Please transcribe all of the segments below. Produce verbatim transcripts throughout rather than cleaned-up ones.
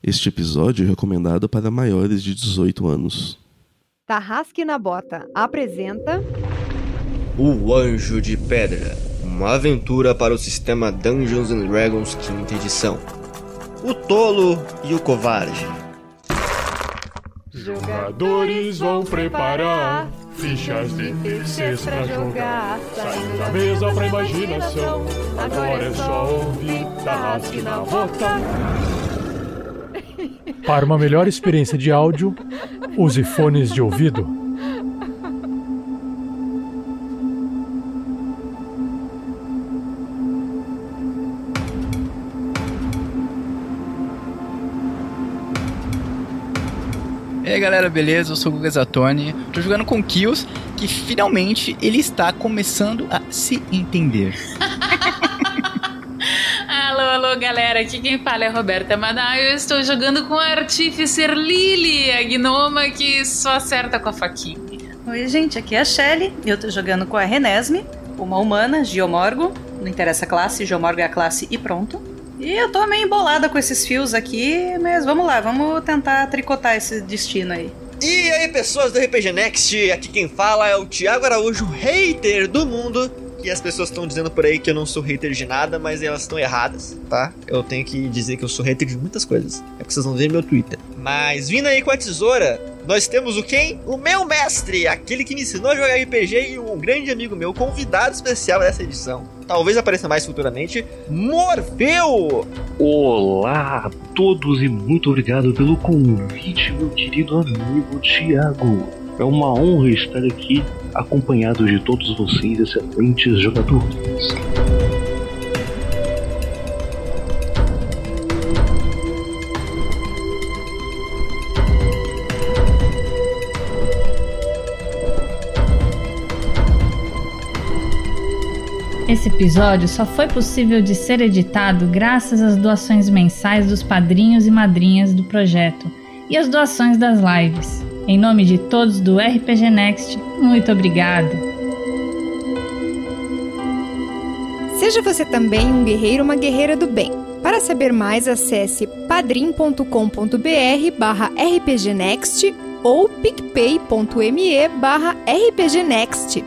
Este episódio é recomendado para maiores de dezoito anos. Tarrasque na Bota apresenta... O Anjo de Pedra, uma aventura para o sistema Dungeons and Dragons quinta edição. O Tolo e o Covarde. Jogadores vão preparar fichas de terceiros pra jogar, saindo da mesa pra imaginação. Agora é só ouvir Tarrasque na Bota. Para uma melhor experiência de áudio, use fones de ouvido. E aí galera, beleza? Eu sou o Geosatone, tô jogando com o Kios, que finalmente ele está começando a se entender. Alô, alô, galera, aqui quem fala é Roberta Manaio, eu estou jogando com a Artificer Lily, a gnoma que só acerta com a faquinha. Oi, gente, aqui é a Shelly, eu estou jogando com a Renesmee, uma humana, Geomorgo, não interessa a classe, Geomorgo é a classe e pronto. E eu tô meio embolada com esses fios aqui, mas vamos lá, vamos tentar tricotar esse destino aí. E aí, pessoas do R P G Next, aqui quem fala é o Thiago Araújo, hater do mundo. E as pessoas estão dizendo por aí que eu não sou hater de nada, mas elas estão erradas, tá? Eu tenho que dizer que eu sou hater de muitas coisas. É porque vocês vão ver no meu Twitter. Mas vindo aí com a tesoura, nós temos o quem? O meu mestre, aquele que me ensinou a jogar R P G e um grande amigo meu, convidado especial dessa edição. Talvez apareça mais futuramente, Morfeu! Olá a todos e muito obrigado pelo convite, meu querido amigo Thiago. É uma honra estar aqui, acompanhado de todos vocês, excelentes jogadores. Esse episódio só foi possível de ser editado graças às doações mensais dos padrinhos e madrinhas do projeto e às doações das lives. Em nome de todos do R P G Next, muito obrigado! Seja você também um guerreiro ou uma guerreira do bem. Para saber mais, acesse padrim.com.br barra rpgnext ou picpay.me barra rpgnext.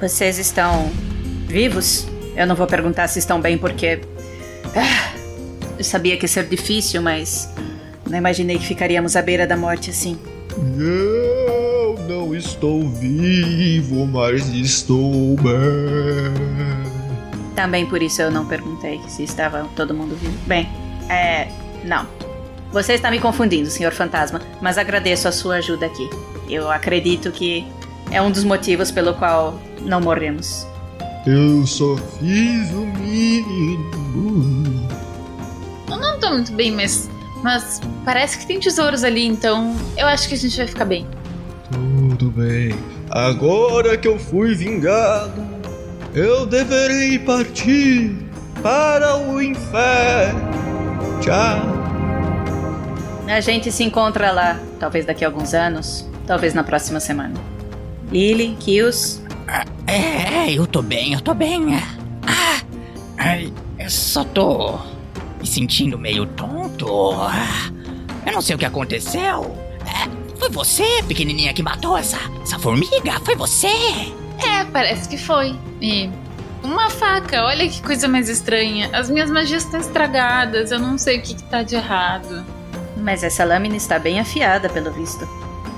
Vocês estão vivos? Eu não vou perguntar se estão bem porque... Ah, eu sabia que ia ser difícil, mas não imaginei que ficaríamos à beira da morte assim. Eu não estou vivo, mas estou bem. Também por isso eu não perguntei se estava todo mundo vivo. Bem, é... não. Você está me confundindo, senhor fantasma, mas agradeço a sua ajuda aqui. Eu acredito que... é um dos motivos pelo qual não morremos. Eu só fiz o mínimo. Eu não tô muito bem, mas, mas parece que tem tesouros ali, então eu acho que a gente vai ficar bem. Tudo bem. Agora que eu fui vingado, eu deverei partir para o inferno. Tchau. A gente se encontra lá, talvez daqui a alguns anos, talvez na próxima semana. Lily, Kios. Ah, é, eu tô bem, eu tô bem. Ah, ai, eu só tô me sentindo meio tonto. Ah, eu não sei o que aconteceu. Ah, foi você, pequenininha, que matou essa, essa formiga? Foi você? É, parece que foi. E uma faca, olha que coisa mais estranha. As minhas magias estão estragadas, eu não sei o que, que tá de errado. Mas essa lâmina está bem afiada, pelo visto.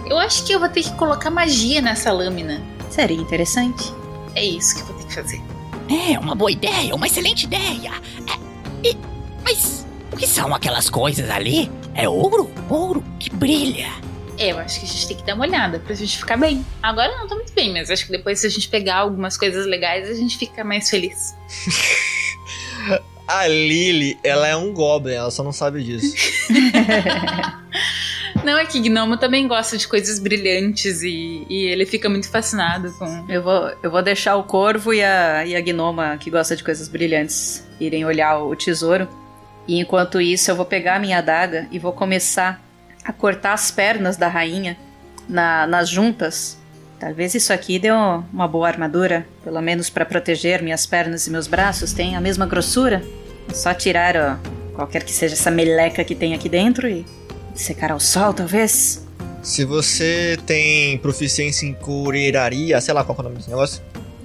Eu acho que eu vou ter que colocar magia nessa lâmina. Seria interessante. É isso que eu vou ter que fazer. É, uma boa ideia, uma excelente ideia. É, e, mas o que são aquelas coisas ali? É ouro? Ouro que brilha. É, eu acho que a gente tem que dar uma olhada pra gente ficar bem. Agora não tá muito bem, mas acho que depois, se a gente pegar algumas coisas legais, a gente fica mais feliz. A Lily, ela é um goblin, ela só não sabe disso. Não, é que Gnomo também gosta de coisas brilhantes e, e ele fica muito fascinado com... Eu vou, eu vou deixar o corvo e a, e a gnoma, que gosta de coisas brilhantes, irem olhar o tesouro. E enquanto isso eu vou pegar a minha adaga e vou começar a cortar as pernas da rainha na, nas juntas. Talvez isso aqui dê uma boa armadura, pelo menos para proteger minhas pernas e meus braços. Tem a mesma grossura. É só tirar ó, qualquer que seja essa meleca que tem aqui dentro e secar ao sol, talvez. Se você tem proficiência em cureiraria, sei lá qual é o nome desse negócio,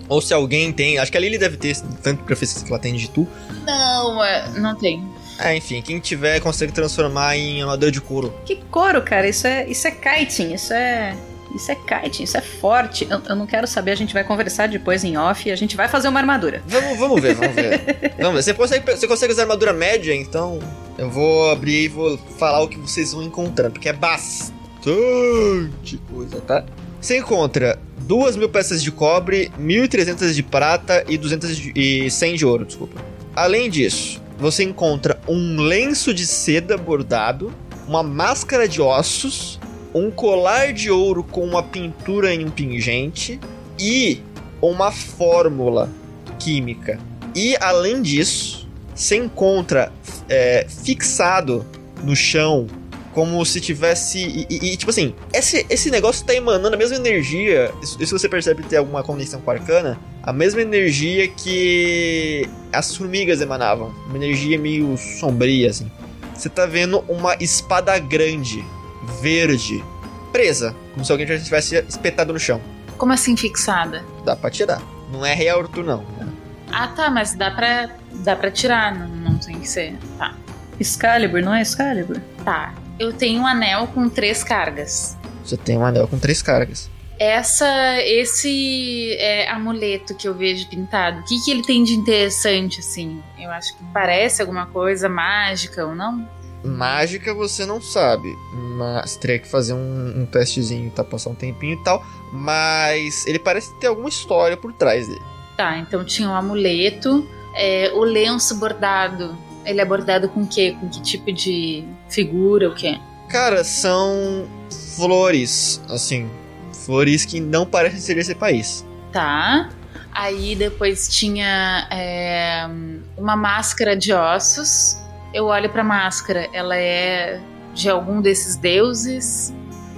ou se alguém tem, acho que a Lily deve ter tanto proficiência que ela tem de tu. Não, não tem. É, enfim, quem tiver consegue transformar em armadura de couro. Que couro, cara? Isso é, isso é kiting, isso é... Isso é kiting, isso é forte. Eu, eu não quero saber, a gente vai conversar depois em off e a gente vai fazer uma armadura. Vamos, vamos ver, vamos ver. Vamos ver. Você consegue, você consegue usar armadura média, então... Eu vou abrir e vou falar o que vocês vão encontrar, porque é bastante coisa, tá? Você encontra duas mil peças de cobre, mil e trezentas de prata e, duzentos e cem de ouro, desculpa. Além disso, você encontra um lenço de seda bordado, uma máscara de ossos, um colar de ouro com uma pintura em um pingente e uma fórmula química. E, além disso, você encontra é, fixado no chão, como se tivesse... E, e, e tipo assim, esse, esse negócio tá emanando a mesma energia. Isso, isso você percebe ter alguma conexão com a Arcana. A mesma energia que as formigas emanavam. Uma energia meio sombria, assim. Você tá vendo uma espada grande, verde, presa. Como se alguém já tivesse espetado no chão. Como assim fixada? Dá pra tirar. Não é real, tu não. Ah, tá, mas dá pra, dá pra tirar, não, não tem que ser. Tá. Excalibur, não é Excalibur? Tá. Eu tenho um anel com três cargas. Você tem um anel com três cargas. Essa, esse é, amuleto que eu vejo pintado, o que, que ele tem de interessante, assim? Eu acho que parece alguma coisa mágica ou não? Mágica você não sabe, mas teria que fazer um, um testezinho, tá? Passar um tempinho e tal, mas ele parece ter alguma história por trás dele. Tá, então tinha um amuleto, é, o lenço bordado, ele é bordado com o quê? Com que tipo de figura, o quê? Cara, são flores, assim, flores que não parecem ser desse país. Tá, aí depois tinha é, uma máscara de ossos, eu olho pra máscara, ela é de algum desses deuses?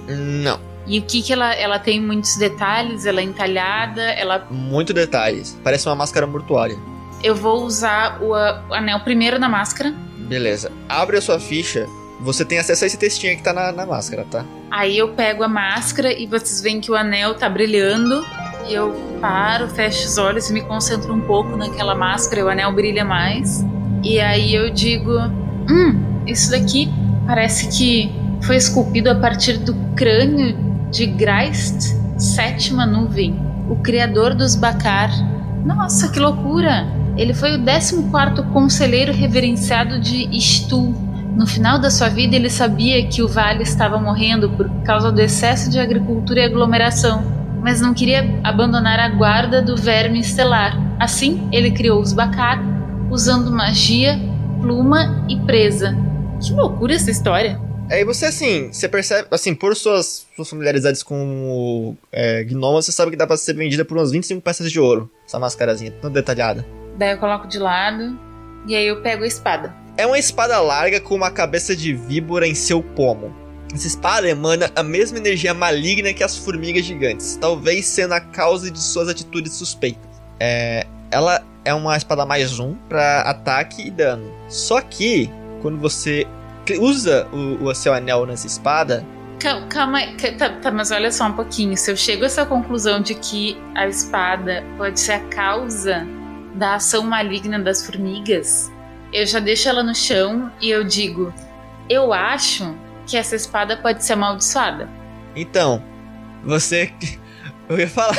Não. E o que que ela... Ela tem muitos detalhes? Ela é entalhada? Ela... Muito detalhes. Parece uma máscara mortuária. Eu vou usar o, o anel primeiro na máscara. Beleza. Abre a sua ficha. Você tem acesso a esse textinho que tá na, na máscara, tá? Aí eu pego a máscara e vocês veem que o anel tá brilhando. E eu paro, fecho os olhos e me concentro um pouco naquela máscara. E o anel brilha mais. E aí eu digo... Hum, isso daqui parece que foi esculpido a partir do crânio... de Greist, sétima nuvem, o criador dos Bacar. Nossa, que loucura! Ele foi o décimo quarto conselheiro reverenciado de Istu. No final da sua vida, ele sabia que o vale estava morrendo por causa do excesso de agricultura e aglomeração, mas não queria abandonar a guarda do verme estelar. Assim, ele criou os Bacar, usando magia, pluma e presa. Que loucura essa história! Aí você, assim, você percebe, assim, por suas, suas familiaridades com é, Gnoma, você sabe que dá pra ser vendida por umas vinte e cinco peças de ouro, essa mascarazinha, tão detalhada. Daí eu coloco de lado, e aí eu pego a espada. É uma espada larga com uma cabeça de víbora em seu pomo. Essa espada emana a mesma energia maligna que as formigas gigantes, talvez sendo a causa de suas atitudes suspeitas. É, ela é uma espada mais um pra ataque e dano. Só que, quando você... usa o, o seu anel nessa espada... Calma, calma tá, tá, mas olha só um pouquinho. Se eu chego a essa conclusão de que a espada pode ser a causa da ação maligna das formigas, eu já deixo ela no chão e eu digo... Eu acho que essa espada pode ser amaldiçoada. Então, você... Eu ia falar...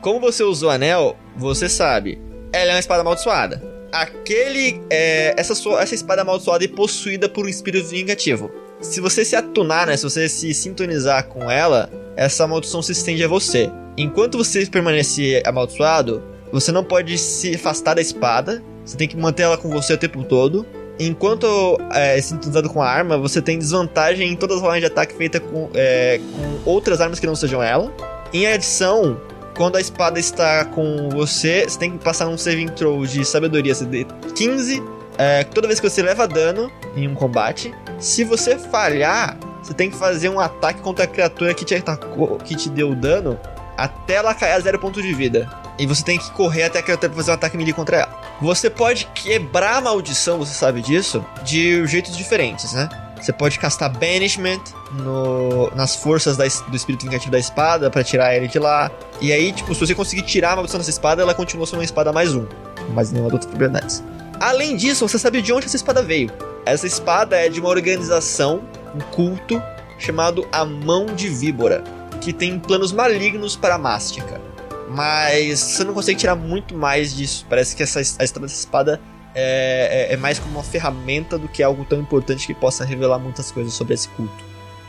Como você usou o anel, você sabe. Ela é uma espada amaldiçoada. Aquele... É, essa, sua, essa espada amaldiçoada é possuída por um espírito vingativo. se você se atunar, né, se você se sintonizar com ela, essa maldição se estende a você. Enquanto você permanecer amaldiçoado, você não pode se afastar da espada, você tem que manter ela com você o tempo todo. Enquanto é sintonizado com a arma, você tem desvantagem em todas as rolagens de ataque feitas com, é, com outras armas que não sejam ela. Em adição, quando a espada está com você, você tem que passar um saving throw de sabedoria C D quinze, é, toda vez que você leva dano em um combate. Se você falhar, você tem que fazer um ataque contra a criatura que te atacou, que te deu dano, até ela cair a zero ponto de vida. E você tem que correr até a criatura pra fazer um ataque melee contra ela. Você pode quebrar a maldição, você sabe disso, de jeitos diferentes, né? Você pode castar Banishment no, nas forças da, do espírito vingativo da espada pra tirar ele de lá. E aí, tipo, se você conseguir tirar a maldição dessa espada, ela continua sendo uma espada mais um. Mas nenhuma das outras propriedades. Além disso, você sabe de onde essa espada veio. Essa espada é de uma organização, um culto, chamado A Mão de Víbora, que tem planos malignos para a Mástica. Mas você não consegue tirar muito mais disso. Parece que essa, a história dessa espada é, é, é mais como uma ferramenta do que algo tão importante que possa revelar muitas coisas sobre esse culto.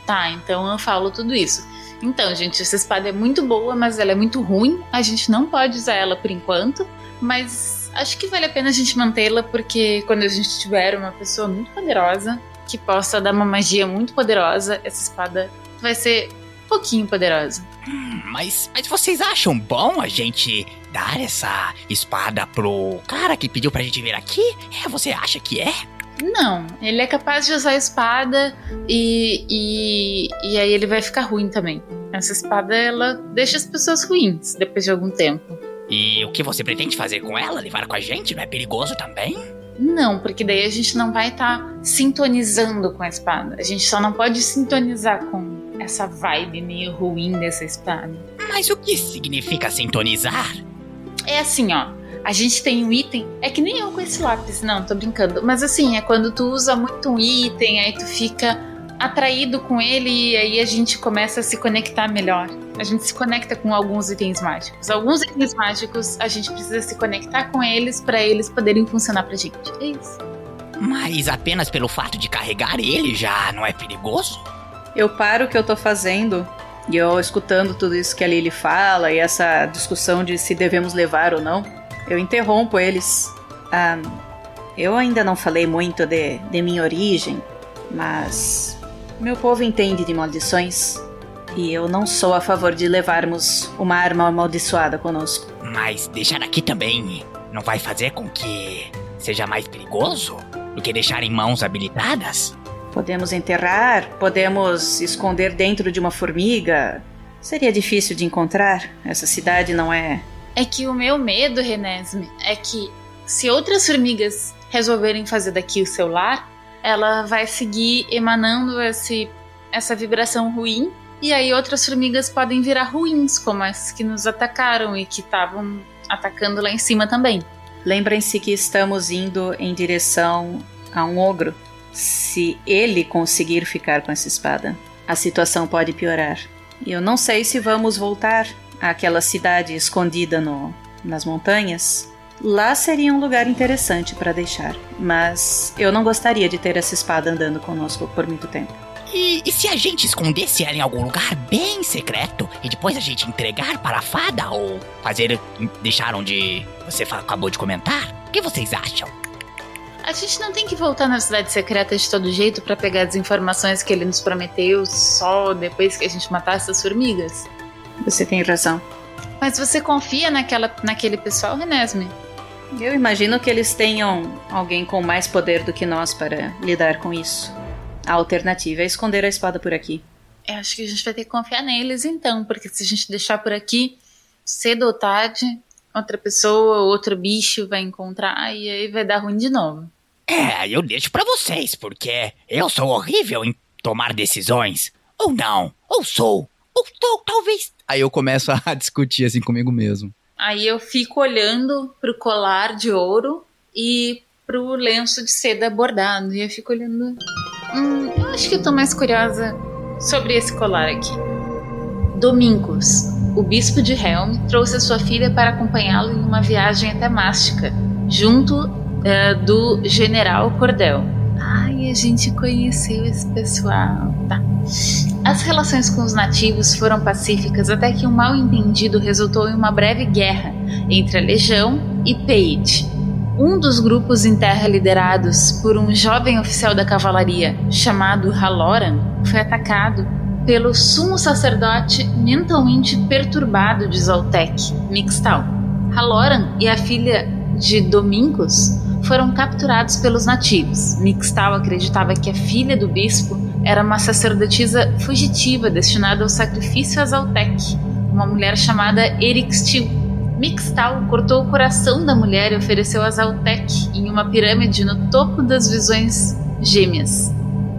Tá, então eu falo tudo isso. Então, gente, essa espada é muito boa, mas ela é muito ruim. A gente não pode usar ela por enquanto, mas acho que vale a pena a gente mantê-la, porque quando a gente tiver uma pessoa muito poderosa que possa dar uma magia muito poderosa, essa espada vai ser um pouquinho poderosa. Hum, mas, mas vocês acham bom a gente dar essa espada pro cara que pediu pra gente vir aqui? É, você acha que é? Não, ele é capaz de usar a espada e, e, e aí ele vai ficar ruim também. Essa espada, ela deixa as pessoas ruins depois de algum tempo. E o que você pretende fazer com ela? Levar com a gente? Não é perigoso também? Não, porque daí a gente não vai estar tá sintonizando com a espada. A gente só não pode sintonizar com essa vibe meio ruim dessa espada. Mas o que significa sintonizar? É assim, ó. A gente tem um item... É que nem eu com esse lápis, não, tô brincando. Mas assim, é quando tu usa muito um item, aí tu fica atraído com ele e aí a gente começa a se conectar melhor. A gente se conecta com alguns itens mágicos. Alguns itens mágicos, a gente precisa se conectar com eles pra eles poderem funcionar pra gente. É isso. Mas apenas pelo fato de carregar ele já não é perigoso? Eu paro o que eu tô fazendo e eu escutando tudo isso que a Lily fala e essa discussão de se devemos levar ou não, eu interrompo eles. Ah, eu ainda não falei muito de, de minha origem, mas meu povo entende de maldições e eu não sou a favor de levarmos uma arma amaldiçoada conosco. Mas deixar aqui também não vai fazer com que seja mais perigoso do que deixar em mãos habilitadas? Podemos enterrar, podemos esconder dentro de uma formiga. Seria difícil de encontrar, essa cidade não é... É que o meu medo, Renesmee, é que se outras formigas resolverem fazer daqui o seu lar, ela vai seguir emanando esse, essa vibração ruim, e aí outras formigas podem virar ruins, como as que nos atacaram e que estavam atacando lá em cima também. Lembrem-se que estamos indo em direção a um ogro. Se ele conseguir ficar com essa espada, a situação pode piorar. E eu não sei se vamos voltar àquela cidade escondida no, nas montanhas. Lá seria um lugar interessante para deixar, mas eu não gostaria de ter essa espada andando conosco por muito tempo. E, e se a gente escondesse ela em algum lugar bem secreto e depois a gente entregar para a fada ou fazer deixar onde você acabou de comentar? O que vocês acham? A gente não tem que voltar na cidade secreta de todo jeito pra pegar as informações que ele nos prometeu só depois que a gente matar essas formigas? Você tem razão. Mas você confia naquela, naquele pessoal, Renesmee? Eu imagino que eles tenham alguém com mais poder do que nós para lidar com isso. A alternativa é esconder a espada por aqui. Eu acho que a gente vai ter que confiar neles então, porque se a gente deixar por aqui, cedo ou tarde, outra pessoa, outro bicho vai encontrar e aí vai dar ruim de novo. É, eu deixo pra vocês, porque eu sou horrível em tomar decisões. Ou não, ou sou, ou tô, talvez... Aí eu começo a discutir assim comigo mesmo. Aí eu fico olhando pro colar de ouro e pro lenço de seda bordado. E eu fico olhando... Hum, eu acho que eu tô mais curiosa sobre esse colar aqui. Domingos, o bispo de Helm, trouxe a sua filha para acompanhá-lo em uma viagem até Mástica, junto... do General Cordel. Ai, e a gente conheceu esse pessoal, tá? As relações com os nativos foram pacíficas até que um mal-entendido resultou em uma breve guerra entre a Legião e Peit, um dos grupos em terra liderados por um jovem oficial da cavalaria chamado Halloran, foi atacado pelo sumo sacerdote mentalmente perturbado de Zaltec, Mixtal. Halloran e a filha de Domingos foram capturados pelos nativos. Mixtal acreditava que a filha do bispo era uma sacerdotisa fugitiva destinada ao sacrifício a Zaltec, uma mulher chamada Erixtil. Mixtal cortou o coração da mulher e ofereceu a Zaltec em uma pirâmide no topo das visões gêmeas.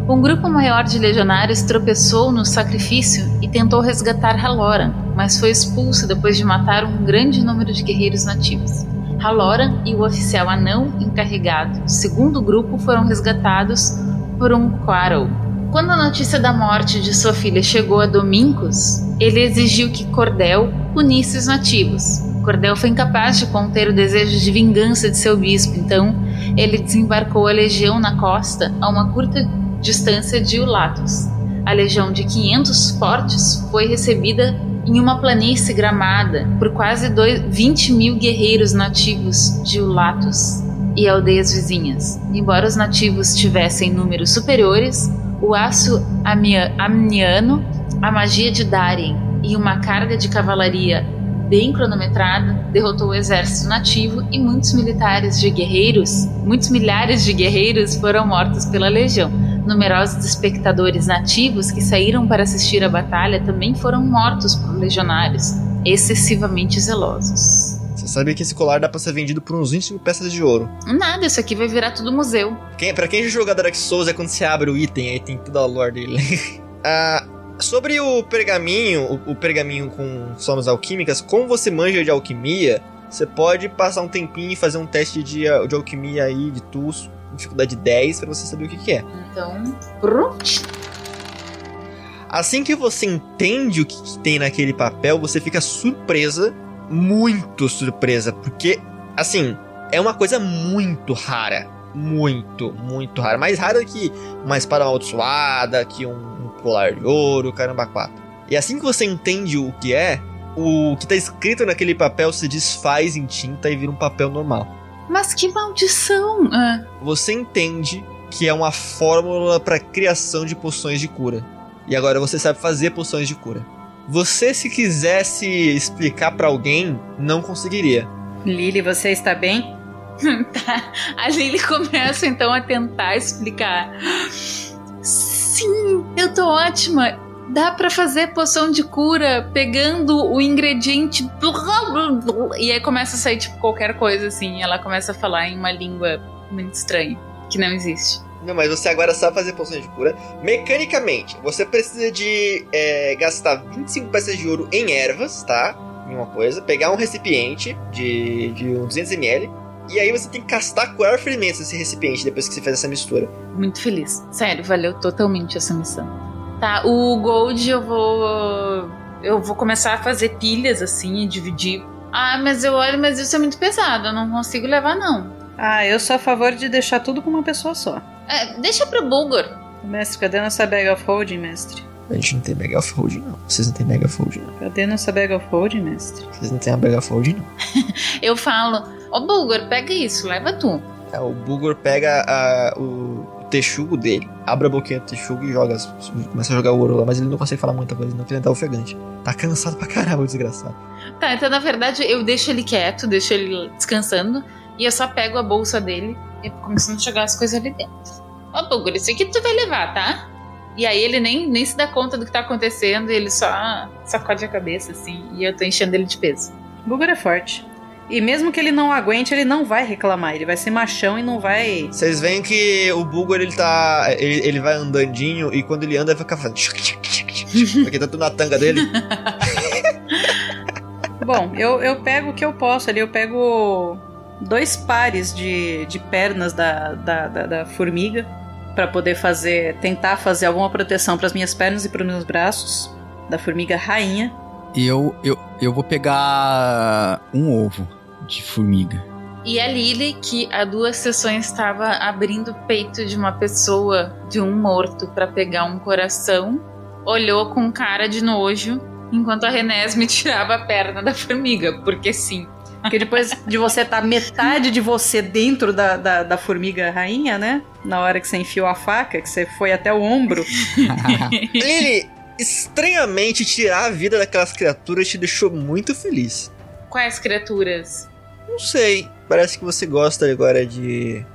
Um grupo maior de legionários tropeçou no sacrifício e tentou resgatar Halloran, mas foi expulso depois de matar um grande número de guerreiros nativos. Halloran e o oficial anão encarregado do segundo grupo foram resgatados por um Quarrel. Quando a notícia da morte de sua filha chegou a Domingos, ele exigiu que Cordel punisse os nativos. Cordel foi incapaz de conter o desejo de vingança de seu bispo, então ele desembarcou a legião na costa a uma curta distância de Ulatos. A legião de quinhentos fortes foi recebida em uma planície gramada por quase vinte mil guerreiros nativos de Ulatos e aldeias vizinhas. Embora os nativos tivessem números superiores, o aço amniano, a magia de Darien e uma carga de cavalaria bem cronometrada derrotou o exército nativo e muitos militares de guerreiros, muitos milhares de guerreiros foram mortos pela legião. Numerosos espectadores nativos que saíram para assistir à batalha também foram mortos por legionários excessivamente zelosos. Você sabe que esse colar dá pra ser vendido por uns vinte mil peças de ouro. Nada, isso aqui vai virar tudo museu. Quem, pra quem já jogou Dark Souls é quando você abre o item, aí tem toda a lore dele. ah, sobre o pergaminho, o, o pergaminho com somas alquímicas, como você manja de alquimia, você pode passar um tempinho e fazer um teste de, de alquimia aí, de Tulso. Dificuldade dez, pra você saber o que que é. Então, pronto. Assim que você entende o que tem naquele papel, você fica surpresa, muito surpresa, porque, assim, é uma coisa muito rara, muito, muito rara, mais rara que uma espada amaldiçoada, que um colar de ouro, caramba quatro. E assim que você entende o que é, o que tá escrito naquele papel se desfaz em tinta e vira um papel normal. Mas que maldição! Ah. Você entende que é uma fórmula para criação de poções de cura. E agora você sabe fazer poções de cura. Você, se quisesse explicar para alguém, não conseguiria. Lily, você está bem? Tá. A Lily começa então a tentar explicar. Sim, eu tô ótima. Dá pra fazer poção de cura pegando o ingrediente blá, blá, blá, e aí começa a sair tipo qualquer coisa assim, ela começa a falar em uma língua muito estranha, que não existe. Não, mas você agora sabe fazer poções de cura mecanicamente. Você precisa de é, gastar vinte e cinco peças de ouro em ervas, tá? Em uma coisa, pegar um recipiente de, de duzentos mililitros e aí você tem que castar curar ferimentos nesse recipiente depois que você faz essa mistura. Muito feliz, sério, valeu totalmente essa missão. Tá, o gold eu vou... Eu vou começar a fazer pilhas, assim, e dividir. Ah, mas eu olho, mas isso é muito pesado, eu não consigo levar, não. Ah, eu sou a favor de deixar tudo com uma pessoa só. É, deixa pro Búgor. Mestre, cadê nossa bag of holding, mestre? A gente não tem bag of holding, não. Vocês não tem bag of holding, não. Cadê nossa bag of holding, mestre? Vocês não tem a bag of holding, não. Eu falo, ó, oh, Búgor, pega isso, leva tu. É, o Búgor pega a, o... texugo dele, abre a boquinha do texugo e joga, começa a jogar o ouro lá, mas ele não consegue falar muita coisa, não, porque ele tá ofegante, tá cansado pra caramba, desgraçado. Tá, então na verdade eu deixo ele quieto, deixo ele descansando, e eu só pego a bolsa dele e começando a jogar as coisas ali dentro. Ó, oh, Búgor, isso aqui tu vai levar, tá? E aí ele nem, nem se dá conta do que tá acontecendo, ele só sacode a cabeça assim, e eu tô enchendo ele de peso. Búgor é forte. E mesmo que ele não aguente, ele não vai reclamar. Ele vai ser machão e não vai... Vocês veem que o Búgor, ele tá... Ele, ele vai andandinho e quando ele anda, ele fica fazendo... Porque tá tudo na tanga dele. Bom, eu, eu pego o que eu posso ali. Eu pego dois pares de, de pernas da, da, da, da formiga pra poder fazer... Tentar fazer alguma proteção pras minhas pernas e pros meus braços. Da formiga rainha. E eu, eu, eu vou pegar um ovo de formiga. E a Lily, que há duas sessões estava abrindo o peito de uma pessoa, de um morto, para pegar um coração, olhou com cara de nojo enquanto a Renesmee tirava a perna da formiga, porque sim. Porque depois de você estar tá metade de você dentro da, da, da formiga rainha, né? Na hora que você enfiou a faca, que você foi até o ombro. Lily, estranhamente, tirar a vida daquelas criaturas te deixou muito feliz. Quais criaturas? Não sei. Parece que você gosta agora de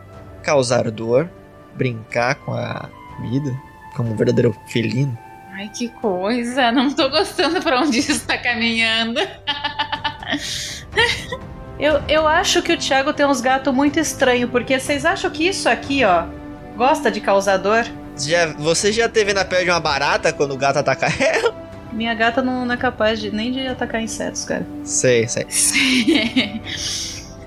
causar dor, brincar com a comida, como um verdadeiro felino. Ai, que coisa. Não tô gostando pra onde isso tá caminhando. eu, eu acho que o Thiago tem uns gatos muito estranhos, porque vocês acham que isso aqui, ó, gosta de causar dor? Já, você já teve na pele de uma barata quando o gato atacar ela? Minha gata não, não é capaz de, nem de atacar insetos, cara. Sei, sei.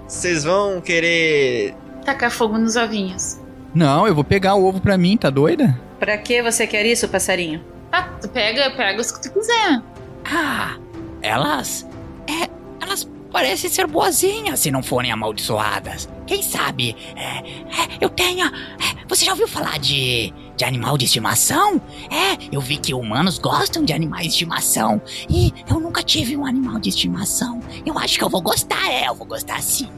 Vocês vão querer... tacar fogo nos ovinhos. Não, eu vou pegar o ovo pra mim, tá doida? Pra que você quer isso, passarinho? Ah, tu pega, pega os que tu quiser. Ah, elas... É, elas parecem ser boazinhas se não forem amaldiçoadas. Quem sabe? É, é, eu tenho... É, você já ouviu falar de... de animal de estimação? É, eu vi que humanos gostam de animais de estimação. E eu nunca tive um animal de estimação. Eu acho que eu vou gostar, é, eu vou gostar sim.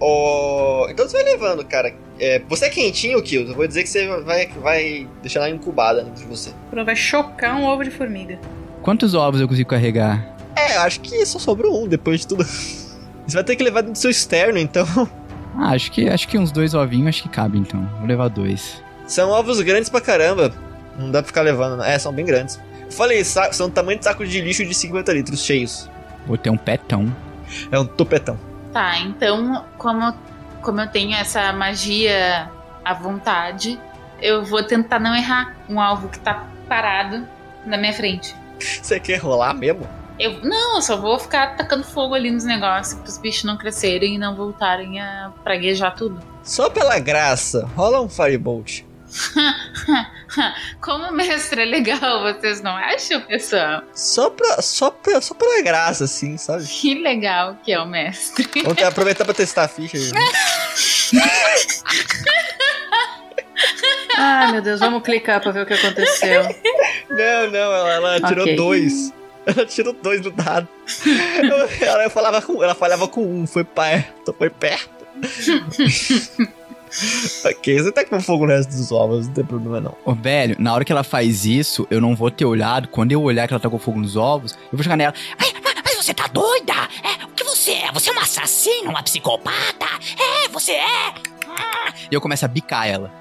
Oh, então você vai levando, cara. É, você é quentinho, Kios. Eu vou dizer que você vai, vai deixar ela incubada dentro de você. Vai chocar um ovo de formiga. Quantos ovos eu consigo carregar? É, acho que só sobrou um depois de tudo. Você vai ter que levar dentro do seu externo, então. Ah, acho que, acho que uns dois ovinhos acho que cabe, então. Vou levar dois. São ovos grandes pra caramba. Não dá pra ficar levando, né? É, são bem grandes. Eu falei, saco, são do tamanho de saco de lixo de cinquenta litros cheios. Vou ter um petão. É um topetão. Tá, então, como, como eu tenho essa magia à vontade, eu vou tentar não errar um alvo que tá parado na minha frente. Você quer rolar mesmo? Eu, não, eu só vou ficar tacando fogo ali nos negócios pros bichos não crescerem e não voltarem a praguejar tudo. Só pela graça, rola um firebolt. Como mestre é legal, vocês não acham, pessoal? Só, pra, só, pra, só pela graça, assim, sabe? Que legal que é o mestre. Vamos aproveitar pra testar a ficha. Ai, meu Deus, vamos clicar pra ver o que aconteceu. Não, não, ela, ela okay. tirou dois. Ela tirou dois do dado. Ela falava com, ela falhava com um, foi perto, foi perto. Ok, você tá com fogo no resto dos ovos, não tem problema não. Ô, velho, na hora que ela faz isso, eu não vou ter olhado. Quando eu olhar que ela tá com fogo nos ovos, eu vou chegar nela. Ai, mas você tá doida? É, o que você é? Você é um assassino, uma psicopata? É, você é? E eu começo a bicar ela.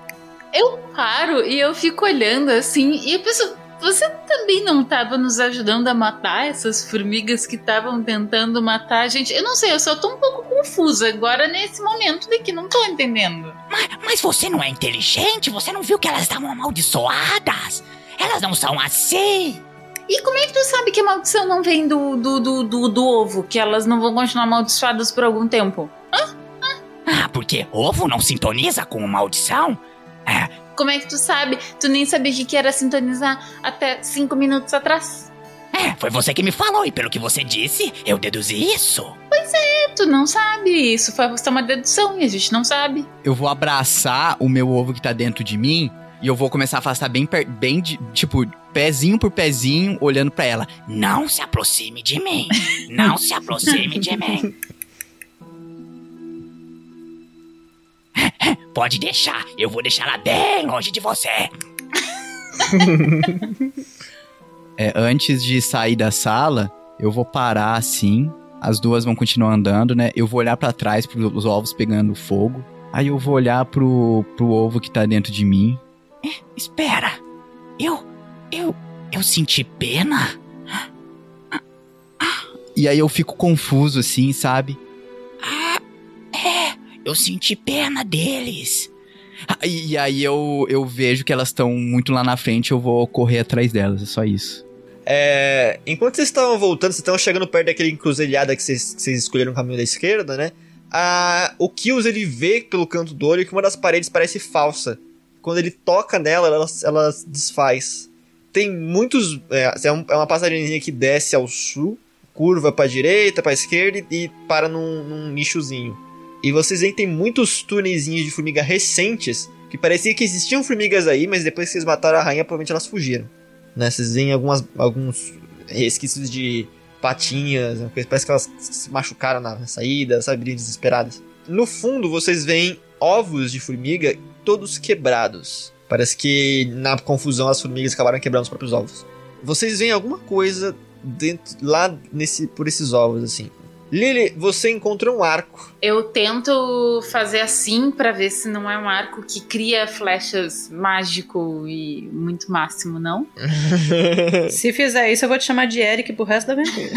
Eu paro e eu fico olhando assim, e eu penso, você também não tava nos ajudando a matar essas formigas que estavam tentando matar a gente? Eu não sei, eu só tô um pouco confusa agora nesse momento daqui, não tô entendendo. Mas, mas você não é inteligente? Você não viu que elas estavam amaldiçoadas? Elas não são assim. E como é que tu sabe que a maldição não vem do, do, do, do, do ovo? Que elas não vão continuar amaldiçoadas por algum tempo? Hã? Hã? Ah, porque ovo não sintoniza com maldição? É... Como é que tu sabe? Tu nem sabia o que era sintonizar até cinco minutos atrás. É, foi você que me falou e pelo que você disse, eu deduzi isso. Pois é, tu não sabe isso. Foi só uma dedução e a gente não sabe. Eu vou abraçar o meu ovo que tá dentro de mim e eu vou começar a afastar bem, bem de, tipo, pezinho por pezinho, olhando pra ela. Não se aproxime de mim. Não se aproxime de mim. Pode deixar, eu vou deixar ela bem longe de você. É, antes de sair da sala, eu vou parar assim. As duas vão continuar andando, né? Eu vou olhar pra trás pros ovos pegando fogo. Aí eu vou olhar pro, pro ovo que tá dentro de mim. É, espera, eu, eu, eu senti pena? Ah, ah. E aí eu fico confuso assim, sabe? Ah, é... Eu senti pena deles. E aí eu, eu vejo que elas estão muito lá na frente, eu vou correr atrás delas, é só isso. É, enquanto vocês estavam voltando, vocês estavam chegando perto daquele encruzilhada que vocês, que vocês escolheram o caminho da esquerda, né? Ah, o Kios, ele vê pelo canto do olho que uma das paredes parece falsa. Quando ele toca nela, ela, ela desfaz. Tem muitos... É, é uma passagemzinha que desce ao sul, curva pra direita, pra esquerda e para num, num nichozinho. E vocês veem que tem muitos túneizinhos de formiga recentes, que parecia que existiam formigas aí, mas depois que vocês mataram a rainha, provavelmente elas fugiram, né? Vocês veem algumas, alguns resquícios de patinhas, parece que elas se machucaram na saída, sabe, desesperadas. No fundo, vocês veem ovos de formiga todos quebrados. Parece que na confusão as formigas acabaram quebrando os próprios ovos. Vocês veem alguma coisa dentro, lá nesse, por esses ovos, assim. Lily, você encontra um arco. Eu tento fazer assim pra ver se não é um arco que cria flechas mágico e muito máximo, não? Se fizer isso, eu vou te chamar de Eric pro resto da aventura.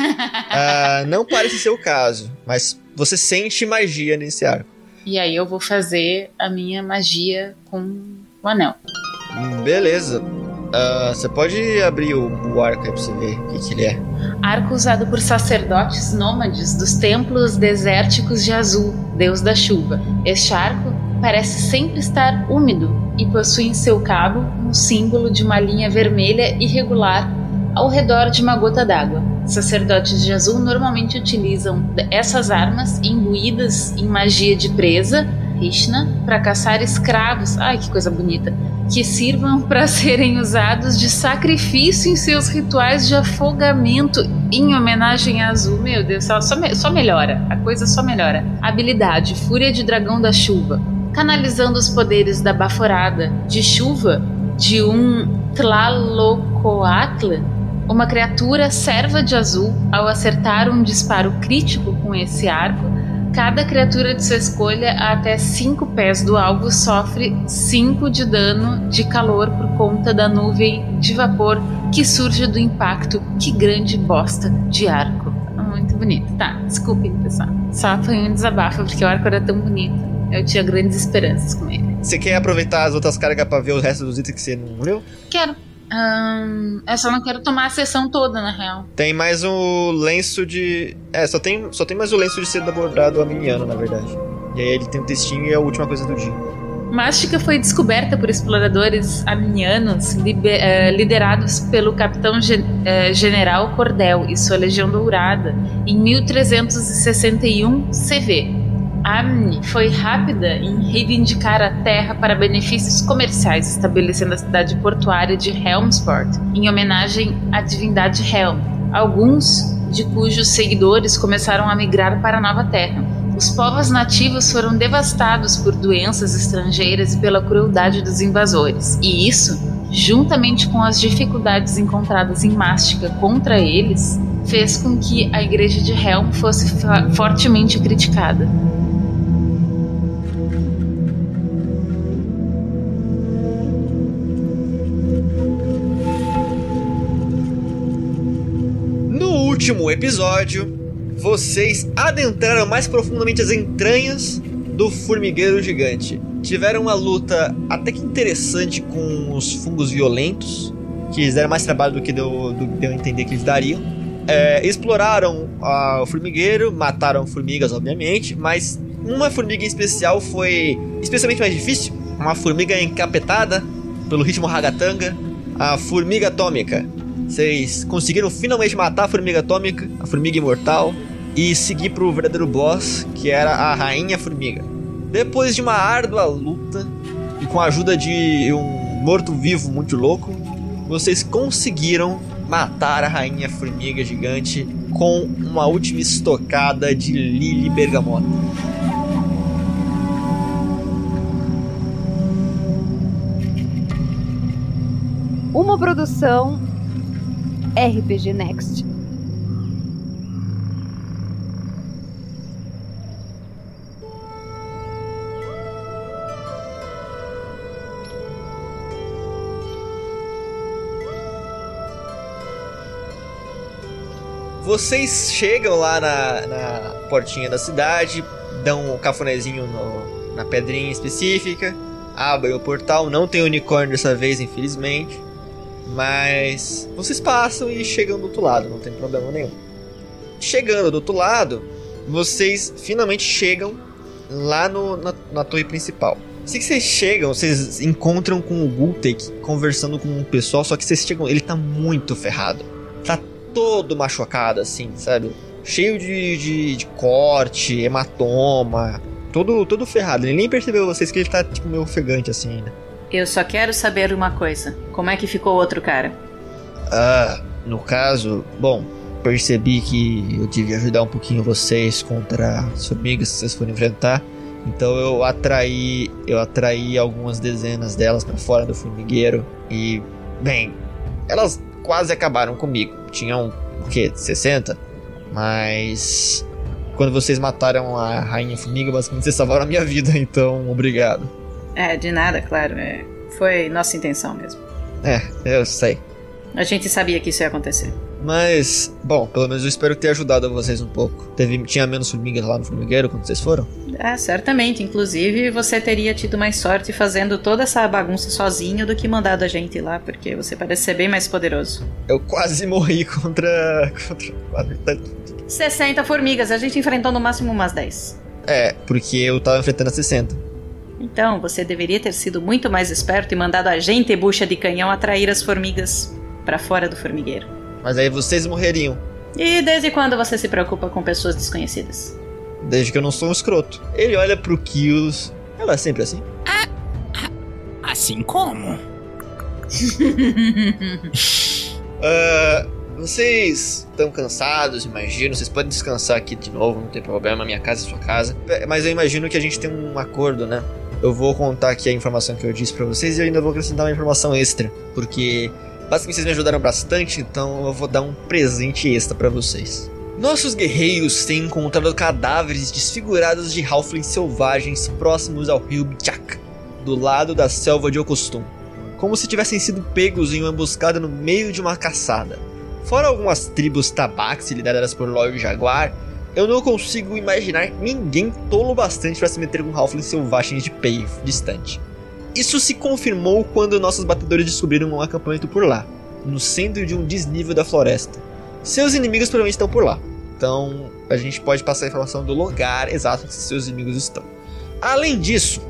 Ah, não parece ser o caso, mas você sente magia nesse arco. E aí eu vou fazer a minha magia com o anel. Beleza. Uh, você pode abrir o, o arco aí pra você ver o que, que ele é. Arco usado por sacerdotes nômades dos templos desérticos de Azul, deus da chuva. Este arco parece sempre estar úmido e possui em seu cabo um símbolo de uma linha vermelha irregular ao redor de uma gota d'água. Sacerdotes de Azul normalmente utilizam essas armas imbuídas em magia de presa, Krishna, para caçar escravos. Ai, que coisa bonita! Que sirvam para serem usados de sacrifício em seus rituais de afogamento em homenagem a Azul. Meu Deus, só, só melhora, a coisa só melhora. Habilidade, Fúria de Dragão da Chuva. Canalizando os poderes da baforada de chuva de um Tlalocoatl, uma criatura serva de Azul, ao acertar um disparo crítico com esse arco, cada criatura de sua escolha a até cinco pés do alvo sofre cinco de dano de calor por conta da nuvem de vapor que surge do impacto. Que grande bosta de arco. Muito bonito. Tá, desculpem, pessoal. Só foi um desabafo, porque o arco era tão bonito. Eu tinha grandes esperanças com ele. Você quer aproveitar as outras cargas pra ver o resto dos itens que você não viu? Quero. Hum, eu só não quero tomar a sessão toda, na real. Tem mais o lenço de... É, só tem, só tem mais o lenço de seda bordado amniano, na verdade. E aí ele tem um textinho e é a última coisa do dia. Mástica foi descoberta por exploradores amnianos liber, eh, liderados pelo capitão Gen, eh, General Cordel e sua legião dourada em mil trezentos e sessenta e um C V. Amni foi rápida em reivindicar a terra para benefícios comerciais, estabelecendo a cidade portuária de Helmsport, em homenagem à divindade Helm, alguns de cujos seguidores começaram a migrar para a nova terra. Os povos nativos foram devastados por doenças estrangeiras e pela crueldade dos invasores, e isso, juntamente com as dificuldades encontradas em Mástica contra eles, fez com que a igreja de Helm fosse fortemente criticada. No último episódio, vocês adentraram mais profundamente as entranhas do formigueiro gigante. Tiveram uma luta até que interessante com os fungos violentos, que eles deram mais trabalho do que deu, do, deu a entender que eles dariam. É, exploraram ah, o formigueiro, mataram formigas, obviamente, mas uma formiga em especial foi especialmente mais difícil. Uma formiga encapetada pelo ritmo ragatanga, a formiga atômica. Vocês conseguiram finalmente matar a formiga atômica, a formiga imortal, e seguir pro verdadeiro boss, que era a rainha formiga. Depois de uma árdua luta, e com a ajuda de um morto-vivo muito louco, vocês conseguiram matar a rainha formiga gigante com uma última estocada de Lily Bergamota. Uma produção... R P G Next. Vocês chegam lá na, na portinha da cidade, dão um cafunézinho no, na pedrinha específica, abrem o portal, não tem unicórnio dessa vez, infelizmente. Mas vocês passam e chegam do outro lado, não tem problema nenhum. Chegando do outro lado, vocês finalmente chegam lá no, na, na torre principal. Assim que vocês chegam, vocês encontram com o Gultek conversando com um pessoal, só que vocês chegam, ele tá muito ferrado. Tá todo machucado assim, sabe? Cheio de, de, de corte, hematoma, todo, todo ferrado. Ele nem percebeu vocês que ele tá, tipo, meio ofegante, assim, ainda. Eu só quero saber uma coisa. Como é que ficou o outro cara? Ah, no caso... Bom, percebi que eu tive que ajudar um pouquinho vocês contra as formigas que vocês foram enfrentar. Então eu atraí... Eu atraí algumas dezenas delas pra fora do formigueiro. E, bem... Elas quase acabaram comigo. Tinham, o quê? sessenta? Mas... Quando vocês mataram a Rainha Formiga, basicamente vocês salvaram a minha vida, então obrigado. É, de nada, claro. É, foi nossa intenção mesmo. É, eu sei. A gente sabia que isso ia acontecer. Mas, bom, pelo menos eu espero ter ajudado vocês um pouco. Teve, tinha menos formigas lá no formigueiro quando vocês foram? É, certamente. Inclusive, você teria tido mais sorte fazendo toda essa bagunça sozinho do que mandado a gente lá, porque você parece ser bem mais poderoso. Eu quase morri contra... contra... sessenta formigas, a gente enfrentou no máximo umas dez. É, porque eu tava enfrentando as sessenta. Então, você deveria ter sido muito mais esperto e mandado a gente, bucha de canhão, atrair as formigas pra fora do formigueiro. Mas aí vocês morreriam. E desde quando você se preocupa com pessoas desconhecidas? Desde que eu não sou um escroto. Ele olha pro Kios. Ela é sempre assim. Ah, ah, assim como? uh... Vocês estão cansados, imagino. Vocês podem descansar aqui de novo, não tem problema. Minha casa é sua casa. Mas eu imagino que a gente tem um acordo, né? Eu vou contar aqui a informação que eu disse pra vocês e eu ainda vou acrescentar uma informação extra. Porque, basicamente, vocês me ajudaram bastante, então eu vou dar um presente extra pra vocês. Nossos guerreiros têm encontrado cadáveres desfigurados de halflings selvagens próximos ao rio Bchak, do lado da selva de Okostum. Como se tivessem sido pegos em uma emboscada no meio de uma caçada. Fora algumas tribos tabaxi lideradas por Loyal e Jaguar, eu não consigo imaginar ninguém tolo bastante para se meter com halflings selvagens de peio distante. Isso se confirmou quando nossos batedores descobriram um acampamento por lá, no centro de um desnível da floresta. Seus inimigos provavelmente estão por lá, então a gente pode passar a informação do lugar exato onde seus inimigos estão. Além disso,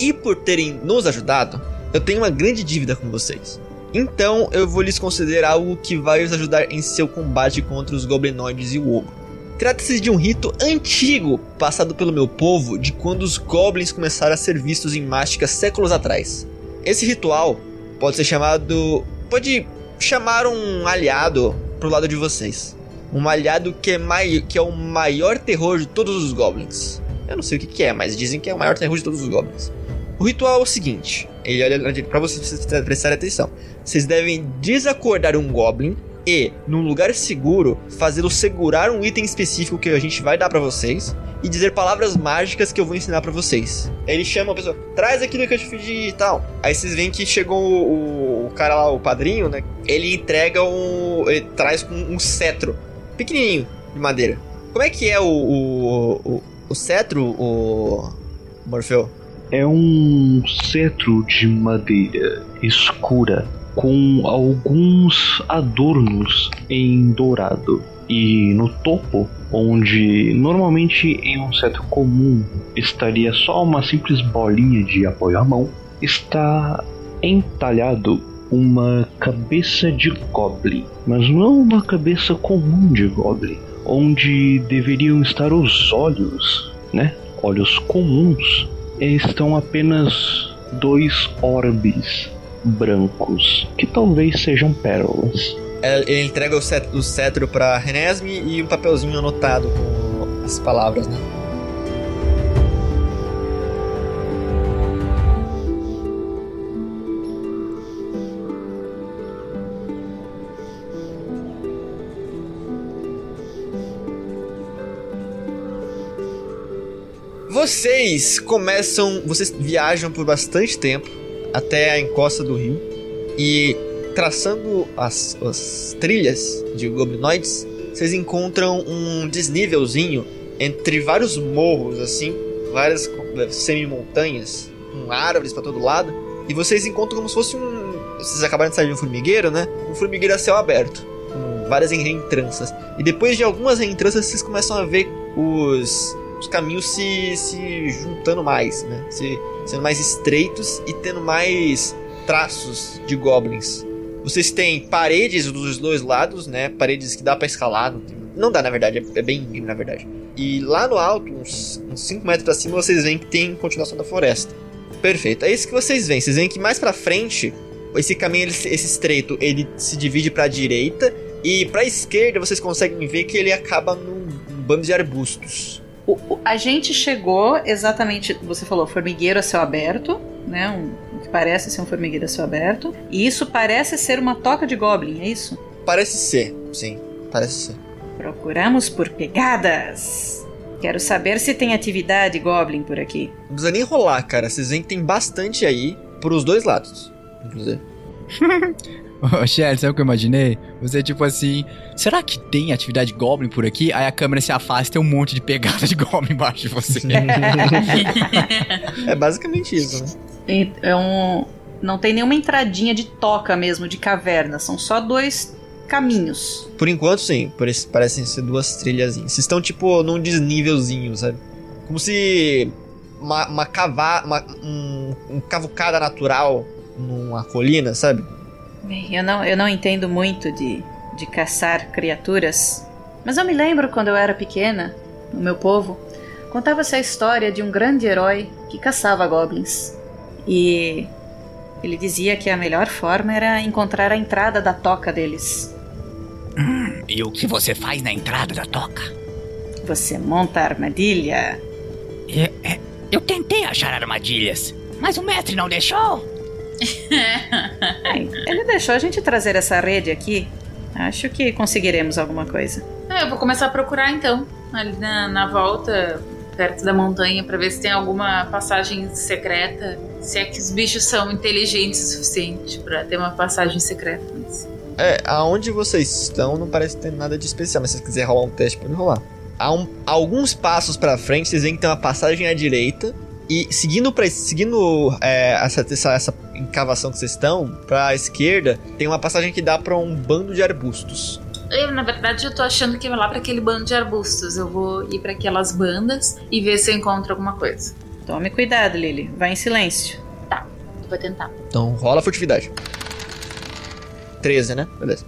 e por terem nos ajudado, eu tenho uma grande dívida com vocês. Então eu vou lhes conceder algo que vai os ajudar em seu combate contra os goblinoides e o ogro. Trata-se de um rito antigo, passado pelo meu povo, de quando os goblins começaram a ser vistos em Mástica séculos atrás. Esse ritual pode ser chamado... Pode chamar um aliado pro lado de vocês. Um aliado que é, mai... que é o maior terror de todos os goblins. Eu não sei o que, que é, mas dizem que é o maior terror de todos os goblins. O ritual é o seguinte, ele olha pra vocês prestarem atenção. Vocês devem desacordar um goblin e, num lugar seguro, fazê-lo segurar um item específico que a gente vai dar pra vocês e dizer palavras mágicas que eu vou ensinar pra vocês. Ele chama a pessoa, traz aquilo que eu te pedi e tal. Aí vocês veem que chegou o, o cara lá, o padrinho, né? Ele entrega um... ele traz um, um cetro, pequenininho, de madeira. Como é que é o... o, o, o cetro, o... Morfeu? É um cetro de madeira escura com alguns adornos em dourado. E no topo, onde normalmente em um cetro comum estaria só uma simples bolinha de apoio à mão, está entalhado uma cabeça de goblin. Mas não uma cabeça comum de goblin, onde deveriam estar os olhos, né? Olhos comuns. Estão apenas dois orbes brancos, que talvez sejam pérolas. Ele entrega o cetro pra Renesmee e um papelzinho anotado com as palavras, né? Vocês começam, vocês viajam por bastante tempo até a encosta do rio e traçando as, as trilhas de goblinoides, vocês encontram um desnívelzinho entre vários morros, assim, várias semi-montanhas, com árvores pra todo lado, e vocês encontram como se fosse um... Vocês acabaram de sair de um formigueiro, né? Um formigueiro a céu aberto, com várias reentranças. E depois de algumas reentranças, vocês começam a ver os... os caminhos se, se juntando mais, né? Se, sendo mais estreitos e tendo mais traços de goblins. Vocês têm paredes dos dois lados, né? Paredes que dá pra escalar, não tem Não dá, na verdade, é bem íngreme, na verdade. E lá no alto, uns cinco metros acima, vocês veem que tem continuação da floresta. Perfeito, é isso que vocês veem. Vocês veem que mais pra frente, esse caminho, ele, esse estreito, ele se divide pra direita. E pra esquerda, vocês conseguem ver que ele acaba num, num bando de arbustos. O, o, a gente chegou exatamente, você falou, formigueiro a céu aberto, né? Um, o que parece ser um formigueiro a céu aberto. E isso parece ser uma toca de Goblin, é isso? Parece ser, sim, parece ser. Procuramos por pegadas. Quero saber se tem atividade Goblin por aqui. Não precisa nem rolar, cara. Vocês veem que tem bastante aí pros dois lados, inclusive. Ô, Shelly, sabe o que eu imaginei? Você tipo assim, será que tem atividade Goblin por aqui? Aí a câmera se afasta e tem um monte de pegada de Goblin embaixo de você. É basicamente isso, né? É um... Não tem nenhuma entradinha de toca mesmo, de caverna. São só dois caminhos. Por enquanto, sim. Parecem ser duas trilhazinhas. Vocês estão, tipo, num desnívelzinho, sabe? Como se uma, uma cavada... Uma um, um cavucada natural numa colina, sabe? Bem, eu não, eu não entendo muito de, de caçar criaturas. Mas eu me lembro, quando eu era pequena, no meu povo, contava-se a história de um grande herói que caçava goblins. E... ele dizia que a melhor forma era encontrar a entrada da toca deles. Hum, e o que você faz na entrada da toca? Você monta a armadilha. É, é, eu tentei achar armadilhas, mas o mestre não deixou. Ele deixou a gente trazer essa rede aqui. Acho que conseguiremos alguma coisa. É, eu vou começar a procurar então, ali na, na volta, perto da montanha, pra ver se tem alguma passagem secreta. Se é que os bichos são inteligentes o suficiente pra ter uma passagem secreta. Mas... é, aonde vocês estão não parece ter nada de especial, mas se você quiser rolar um teste, pode rolar. Há um, alguns passos pra frente, vocês veem que tem uma passagem à direita. E seguindo, pra, seguindo é, essa, essa, essa encavação que vocês estão, pra esquerda, tem uma passagem que dá pra um bando de arbustos. Eu, na verdade, eu tô achando que eu vou lá pra aquele bando de arbustos. Eu vou ir pra aquelas bandas e ver se eu encontro alguma coisa. Tome cuidado, Lily. Vai em silêncio. Tá, eu vou tentar. Então rola a furtividade. treze, né? Beleza.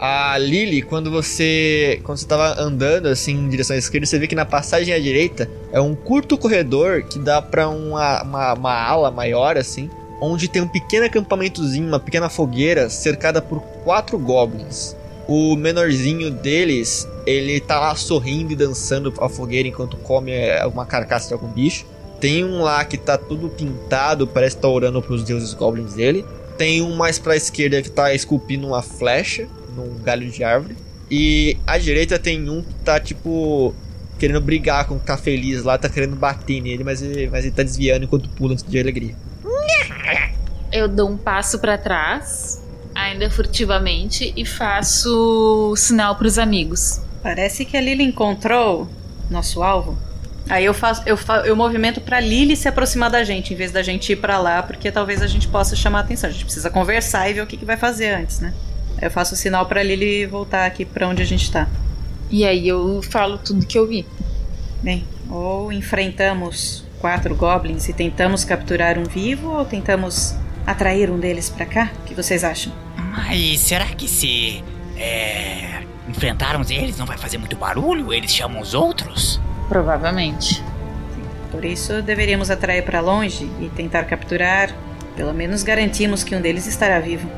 A Lily, quando você... quando você tava andando, assim, em direção à esquerda, você vê que na passagem à direita é um curto corredor que dá pra uma, uma, uma ala maior, assim, onde tem um pequeno acampamentozinho, uma pequena fogueira cercada por quatro goblins. O menorzinho deles, ele tá lá sorrindo e dançando a fogueira enquanto come alguma carcaça de algum bicho. Tem um lá que tá todo pintado, parece que tá orando pros deuses goblins dele. Tem um mais pra esquerda que tá esculpindo uma flecha num galho de árvore. E à direita tem um que tá tipo querendo brigar com o que tá feliz lá, tá querendo bater nele, mas ele, mas ele tá desviando enquanto pula de alegria. Eu dou um passo pra trás, ainda furtivamente, e faço sinal pros amigos. Parece que a Lily encontrou nosso alvo. Aí eu faço, eu, fa- eu movimento pra Lily se aproximar da gente, em vez da gente ir pra lá, porque talvez a gente possa chamar a atenção. A gente precisa conversar e ver o que, que vai fazer antes, né? Aí eu faço sinal pra Lily voltar aqui pra onde a gente tá. E aí eu falo tudo que eu vi. Bem, ou enfrentamos quatro goblins e tentamos capturar um vivo, ou tentamos atrair um deles pra cá? O que vocês acham? Mas será que se é, enfrentarmos eles não vai fazer muito barulho? Eles chamam os outros? Provavelmente. Sim. Por isso deveríamos atrair pra longe e tentar capturar. Pelo menos garantimos que um deles estará vivo,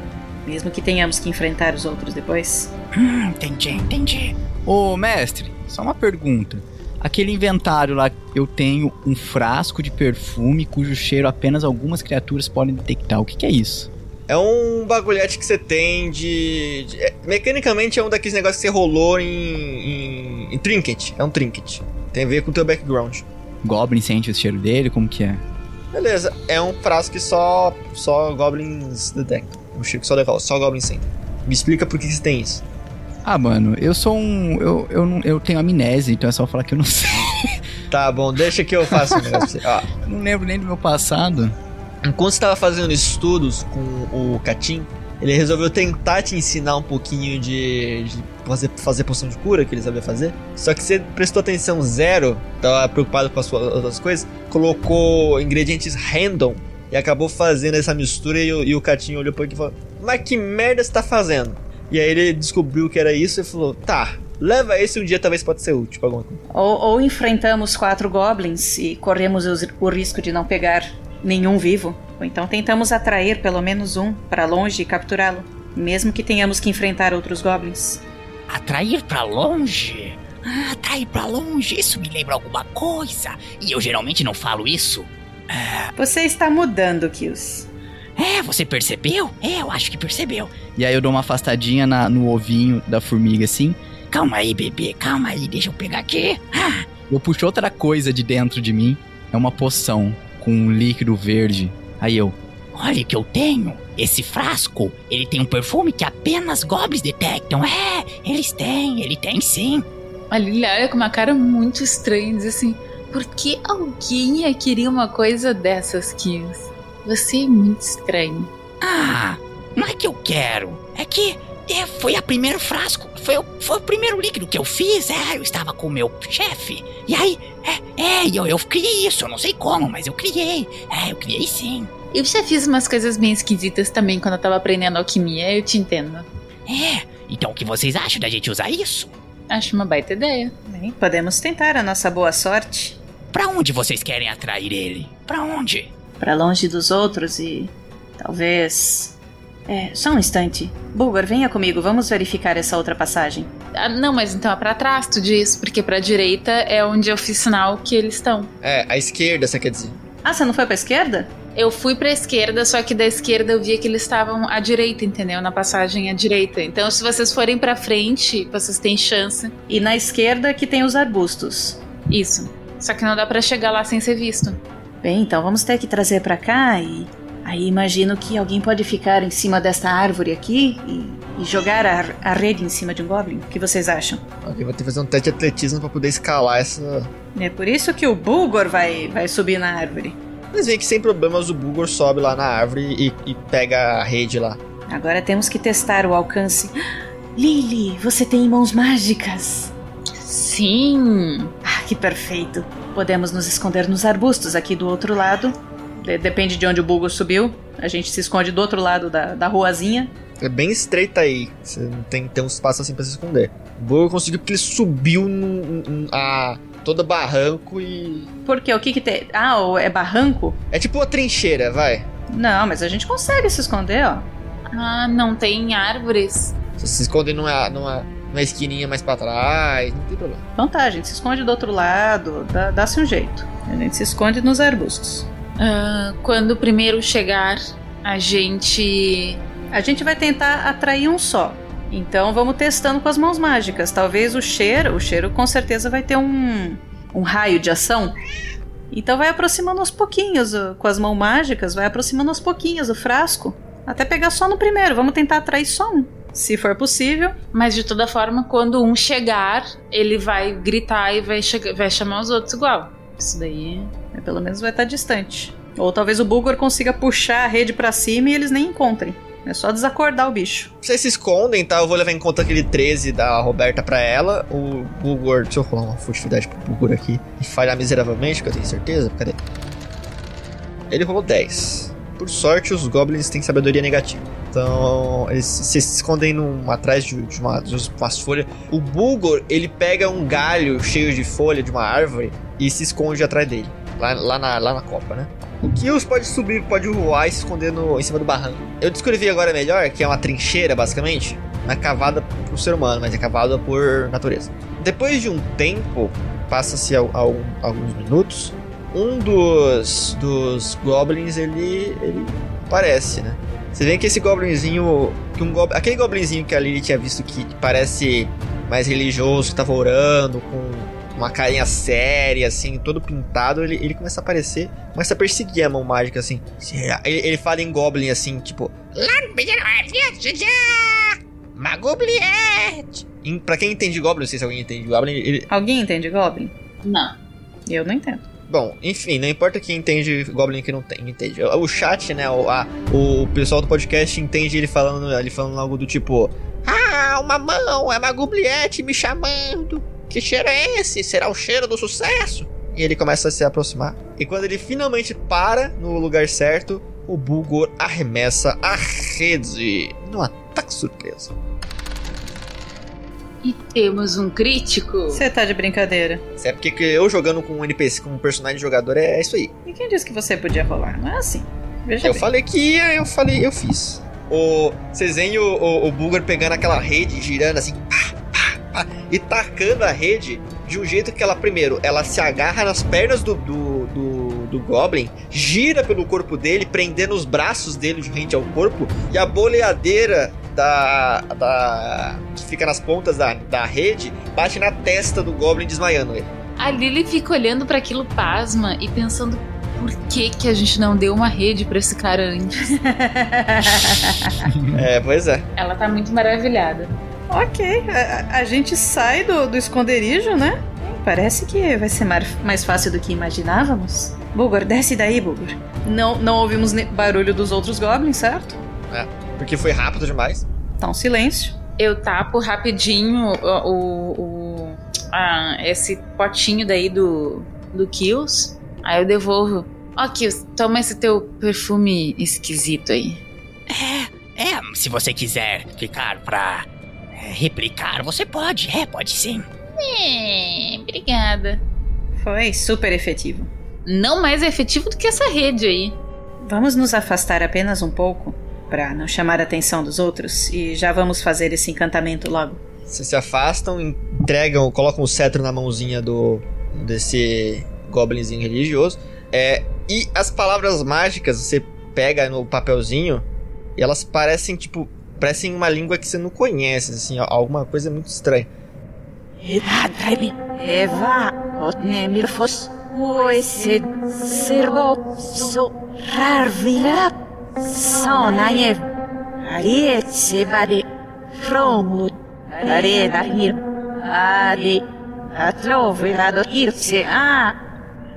mesmo que tenhamos que enfrentar os outros depois. Hum, entendi, entendi. Ô mestre, só uma pergunta. Aquele inventário lá, eu tenho um frasco de perfume cujo cheiro apenas algumas criaturas podem detectar. O que, que é isso? É um bagulhete que você tem de... de é, mecanicamente é um daqueles negócios que você rolou em, em, em trinket. É um trinket. Tem a ver com o teu background. Goblin sente o cheiro dele? Como que é? Beleza. É um frasco que só, só goblins detectam. É um cheiro que só, só goblins sentem. Me explica por que você tem isso. Ah, mano, eu sou um... Eu, eu, eu tenho amnésia, então é só falar que eu não sei. Tá bom, deixa que eu faço o negócio pra você. Ó. Não lembro nem do meu passado. Enquanto você estava fazendo estudos com o Catim, ele resolveu tentar te ensinar um pouquinho de, de fazer, fazer poção de cura, que ele sabia fazer. Só que você prestou atenção zero, estava preocupado com as suas outras coisas, colocou ingredientes random e acabou fazendo essa mistura e, e o Catim olhou pra ele e falou: mas que merda você tá fazendo? E aí ele descobriu que era isso e falou: tá, leva esse um dia, talvez pode ser útil pra alguma coisa. Ou, ou enfrentamos quatro goblins e corremos o, o risco de não pegar nenhum vivo. Ou então tentamos atrair pelo menos um pra longe e capturá-lo, mesmo que tenhamos que enfrentar outros goblins. Atrair pra longe? Ah, atrair pra longe, isso me lembra alguma coisa. E eu geralmente não falo isso. Ah. Você está mudando, Kios. É, você percebeu? É, eu acho que percebeu. E aí eu dou uma afastadinha na, no ovinho da formiga, assim. Calma aí, bebê, calma aí, deixa eu pegar aqui. Ah. Eu puxo outra coisa de dentro de mim. É uma poção com um líquido verde. Aí eu... Olha o que eu tenho. Esse frasco, ele tem um perfume que apenas goblins detectam. É, eles têm, ele tem sim. Olha, ele olha com uma cara muito estranha, diz assim... Por que alguém ia querer uma coisa dessas, Kios? Você é muito estranho. Ah, não é que eu quero. É que é, foi a primeiro frasco, foi, foi o primeiro líquido que eu fiz. É, eu estava com o meu chefe. E aí, é, é eu, eu criei isso. Eu não sei como, mas eu criei. É, eu criei sim. Eu já fiz umas coisas bem esquisitas também quando eu tava aprendendo alquimia, eu te entendo. É, então o que vocês acham da gente usar isso? Acho uma baita ideia. Bem, podemos tentar a nossa boa sorte. Pra onde vocês querem atrair ele? Pra onde? Pra longe dos outros e... Talvez... É, só um instante. Búlgar, venha comigo, vamos verificar essa outra passagem. Ah, não, mas então é pra trás, tu diz, porque pra direita é onde eu fiz sinal que eles estão. É, à esquerda, você quer dizer. Ah, você não foi pra esquerda? Eu fui pra esquerda, só que da esquerda eu via que eles estavam à direita, entendeu? Na passagem à direita. Então, se vocês forem pra frente, vocês têm chance. E na esquerda que tem os arbustos. Isso. Só que não dá pra chegar lá sem ser visto. Bem, então vamos ter que trazer pra cá e... Aí imagino que alguém pode ficar em cima desta árvore aqui e, e jogar a, a rede em cima de um goblin. O que vocês acham? Ok, vou ter que fazer um teste de atletismo pra poder escalar essa... É por isso que o Búlgar vai, vai subir na árvore. Mas veem que sem problemas o Búlgar sobe lá na árvore e, e pega a rede lá. Agora temos que testar o alcance. Lily, você tem mãos mágicas? Sim! Ah, que perfeito! Podemos nos esconder nos arbustos aqui do outro lado. De- depende de onde o Búlgar subiu. A gente se esconde do outro lado da, da ruazinha. É bem estreita aí. Você não tem, tem um espaço assim pra se esconder. O Búlgar conseguiu porque ele subiu num, num, a... todo barranco e... Porque o que que tem... Ah, é barranco? É tipo uma trincheira, vai. Não, mas a gente consegue se esconder, ó. Ah, não tem árvores. Se se esconder numa, numa, numa esquininha mais pra trás, não tem problema. Então tá, a gente se esconde do outro lado, dá, dá-se um jeito. A gente se esconde nos arbustos. Ah, quando o primeiro chegar, a gente... A gente vai tentar atrair um só. Então vamos testando com as mãos mágicas. Talvez o cheiro, o cheiro com certeza vai ter um, um raio de ação. Então vai aproximando aos pouquinhos com as mãos mágicas, vai aproximando aos pouquinhos o frasco. Até pegar só no primeiro, vamos tentar atrair só um, se for possível. Mas de toda forma, quando um chegar, ele vai gritar e vai, che- vai chamar os outros igual. Isso daí pelo menos vai estar distante. Ou talvez o Búlgar consiga puxar a rede pra cima e eles nem encontrem. É só desacordar o bicho. Vocês se escondem, tá? Eu vou levar em conta aquele treze da Roberta pra ela. O Búlgar... Deixa eu rolar uma furtividade pro Búlgar aqui. E falhar miseravelmente, que eu tenho certeza. Cadê? Ele rolou dez. Por sorte, os goblins têm sabedoria negativa. Então, eles se escondem num, atrás de, de, uma, de umas folhas. O Búlgar, ele pega um galho cheio de folha de uma árvore e se esconde atrás dele. Lá, lá, na, lá na copa, né? O Kios pode subir, pode voar e se esconder no, em cima do barranco. Eu descrevi agora melhor, que é uma trincheira, basicamente. Não é cavada por ser humano, mas é cavada por natureza. Depois de um tempo, passa-se al, al, alguns minutos, um dos, dos goblins, ele, ele aparece, né? Você vê que esse goblinzinho... Que um go, aquele goblinzinho que a Lily tinha visto que parece mais religioso, que tava orando com... uma carinha séria, assim, todo pintado, ele, ele começa a aparecer, começa a perseguir a mão mágica, assim. Ele, ele fala em Goblin, assim, tipo... em, pra quem entende Goblin, não sei se alguém entende Goblin... Ele... Alguém entende Goblin? Não. Eu não entendo. Bom, enfim, não importa quem entende Goblin e quem não tem, entende. O chat, né, o, a, o pessoal do podcast entende ele falando, ele falando algo do tipo... Ah, uma mão, é uma Gobliette me chamando... Que cheiro é esse? Será o cheiro do sucesso? E ele começa a se aproximar. E quando ele finalmente para no lugar certo, o Búlgar arremessa a rede num ataque surpresa. E temos um crítico. Você tá de brincadeira. Isso é porque eu jogando com um N P C, com um personagem jogador, é isso aí. E quem disse que você podia rolar? Não é assim. Veja eu bem. falei que ia, eu falei, eu fiz. O, vocês veem o, o, o Búlgar pegando aquela rede, girando assim, pá, pá, pá, e tacando a rede de um jeito que ela, primeiro, ela se agarra nas pernas do, do, do, do Goblin, gira pelo corpo dele, prendendo os braços dele rente ao corpo, e a boleadeira da, da que fica nas pontas da, da rede bate na testa do Goblin, desmaiando ele. A Lily fica olhando para aquilo, pasma, e pensando: por que que a gente não deu uma rede pra esse cara antes? É, pois é. Ela tá muito maravilhada. Ok, a, a gente sai do, do esconderijo, né? Parece que vai ser mar, mais fácil do que imaginávamos. Búlgar, desce daí, Búlgar. Não, não ouvimos barulho dos outros goblins, certo? É, porque foi rápido demais. Então, silêncio. Eu tapo rapidinho o, o, o, a, esse potinho daí do, do Kios. Aí eu devolvo. Ó, Kios, toma esse teu perfume esquisito aí. É, é, se você quiser ficar pra é, replicar, você pode, é, pode sim. É, obrigada. Foi super efetivo. Não mais efetivo do que essa rede aí. Vamos nos afastar apenas um pouco, pra não chamar a atenção dos outros, e já vamos fazer esse encantamento logo. Vocês se afastam, entregam, colocam o cetro na mãozinha do desse... goblinzinho religioso, é, e as palavras mágicas você pega no papelzinho e elas parecem tipo, parecem uma língua que você não conhece, assim, alguma coisa muito estranha.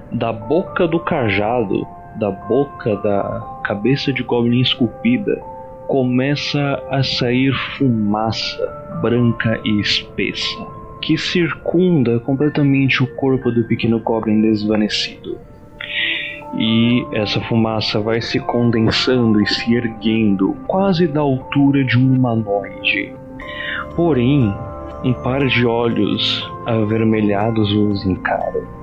Da boca do cajado, da boca da cabeça de Goblin esculpida, começa a sair fumaça branca e espessa, que circunda completamente o corpo do pequeno Goblin desvanecido. E essa fumaça vai se condensando e se erguendo, quase da altura de um humanoide. Porém, um par de olhos avermelhados os encara.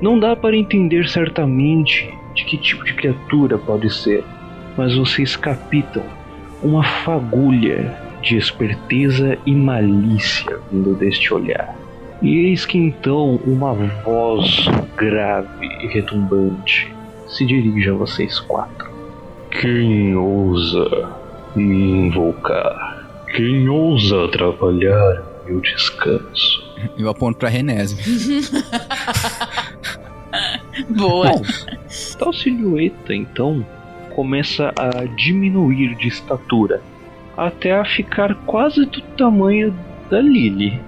Não dá para entender certamente de que tipo de criatura pode ser, mas vocês captam uma fagulha de esperteza e malícia vindo deste olhar. E eis que então uma voz grave e retumbante se dirige a vocês quatro. Quem ousa me invocar? Quem ousa atrapalhar meu descanso? Eu aponto pra Renesmee. Boa. Bom, tal silhueta então começa a diminuir de estatura até a ficar quase do tamanho da Lily.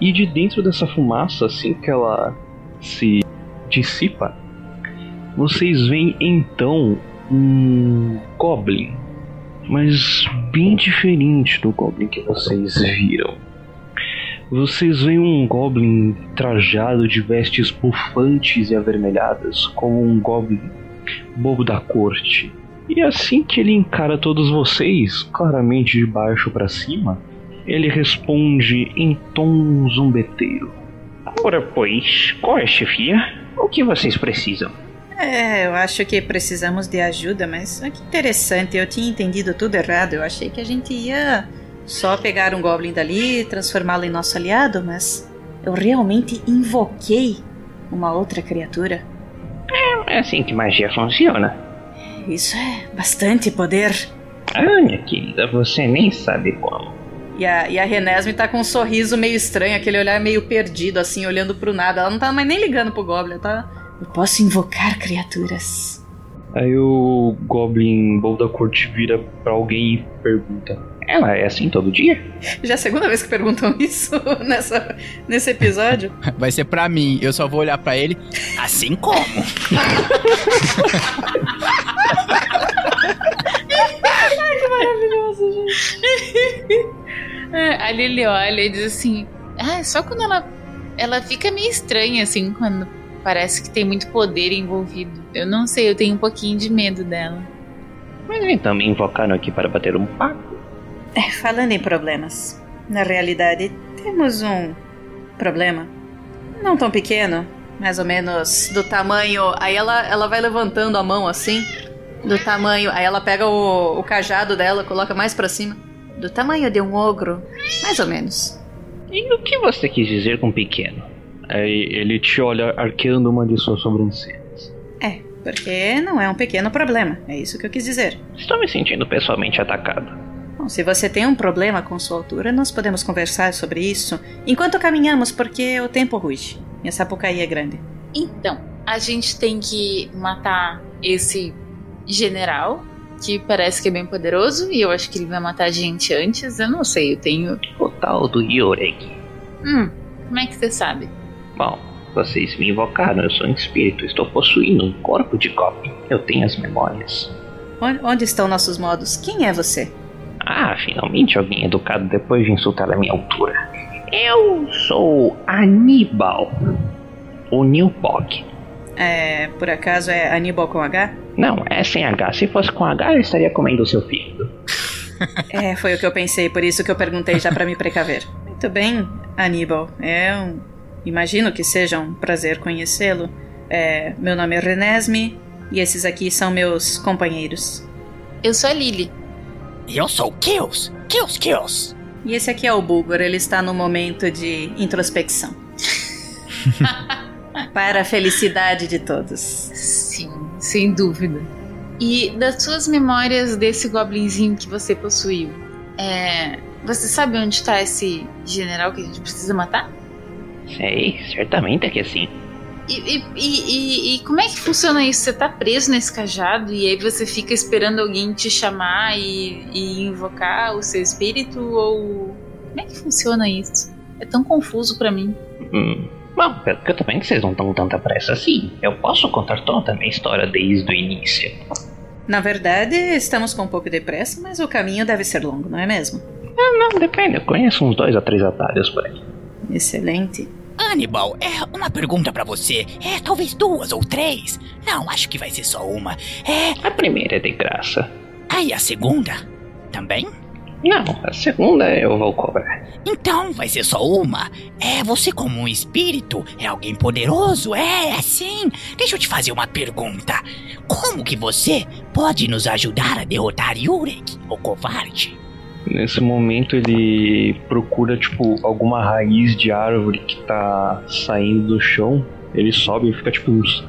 E de dentro dessa fumaça, assim que ela se dissipa, vocês veem então um Goblin, mas bem diferente do Goblin que vocês viram. Vocês veem um Goblin trajado de vestes bufantes e avermelhadas, como um Goblin bobo da corte. E assim que ele encara todos vocês, claramente de baixo para cima, ele responde em tom zombeteiro. Ora pois, qual é a chefia? O que vocês precisam? É, eu acho que precisamos de ajuda, mas ah, que interessante, eu tinha entendido tudo errado, eu achei que a gente ia... só pegar um Goblin dali e transformá-lo em nosso aliado, mas eu realmente invoquei uma outra criatura. É, é assim que magia funciona. Isso é bastante poder. Ah, minha querida, você nem sabe como. E a, e a Renesmee tá com um sorriso meio estranho, aquele olhar meio perdido, assim, olhando pro nada. Ela não tá mais nem ligando pro Goblin, ela tá... Eu posso invocar criaturas. Aí o Goblin bom da corte vira pra alguém e pergunta... Ela é assim todo dia? Já é a segunda vez que perguntam isso nessa, nesse episódio. Vai ser pra mim, eu só vou olhar pra ele. Assim como? Ai, que maravilhoso, gente. A Lily olha e diz assim... Ah, só quando ela... Ela fica meio estranha, assim, quando parece que tem muito poder envolvido. Eu não sei, eu tenho um pouquinho de medo dela. Mas então me invocaram aqui para bater um papo. É, falando em problemas, Na realidade, temos um problema. Não tão pequeno, mais ou menos do tamanho... Aí ela, ela vai levantando a mão assim, do tamanho... Aí ela pega o, o cajado dela, coloca mais pra cima. Do tamanho de um ogro, mais ou menos. E o que você quis dizer com pequeno? Aí ele te olha arqueando uma de suas sobrancelhas. É, porque não é um pequeno problema, é isso que eu quis dizer. Estou me sentindo pessoalmente atacado. Bom, se você tem um problema com sua altura, nós podemos conversar sobre isso enquanto caminhamos, porque o tempo ruge. Minha sapucaí é grande. Então, a gente tem que matar esse general, que parece que é bem poderoso, e eu acho que ele vai matar a gente antes. Eu não sei, eu tenho... O tal do Yorek. Hum, como é que você sabe? Bom, vocês me invocaram, eu sou um espírito, estou possuindo um corpo de copy. Eu tenho as memórias. Onde estão nossos modos? Quem é você? Ah, finalmente alguém educado depois de insultar a minha altura. Eu sou Aníbal, o Nilbog. É, por acaso é Aníbal com H? Não, é sem H. Se fosse com H, eu estaria comendo o seu filho. É, foi o que eu pensei, por isso que eu perguntei já pra me precaver. Muito bem, Aníbal. É um... Imagino que seja um prazer conhecê-lo. É, meu nome é Renesmee e esses aqui são meus companheiros. Eu sou a Lily. E eu sou o Kios, Kios, Kios. E esse aqui é o Búgor, ele está no momento de introspecção. Para a felicidade de todos. Sim, sem dúvida. E das suas memórias desse goblinzinho que você possuiu, é, você sabe onde está esse general que a gente precisa matar? Sei, certamente é que sim. E, e, e, e como é que funciona isso? Você tá preso nesse cajado e aí você fica esperando alguém te chamar e, e invocar o seu espírito? Ou... Como é que funciona isso? É tão confuso pra mim. Hum. Bom, pelo que eu tô vendo, vocês não estão com tanta pressa assim. Eu posso contar toda a minha história desde o início. Na verdade, estamos com um pouco de pressa, mas o caminho deve ser longo, não é mesmo? Não, não, depende. Eu conheço uns dois a três atalhos por aí. Excelente. Aníbal, é uma pergunta pra você. É, talvez duas ou três. Não, acho que vai ser só uma. É... A primeira é de graça. Ah, e a segunda? Também? Não, a segunda eu vou cobrar. Então, vai ser só uma. É, você como um espírito, é alguém poderoso, é, assim. Deixa eu te fazer uma pergunta. Como que você pode nos ajudar a derrotar Yorek, o covarde? Nesse momento ele procura, tipo, alguma raiz de árvore que tá saindo do chão. Ele sobe e fica, tipo, uns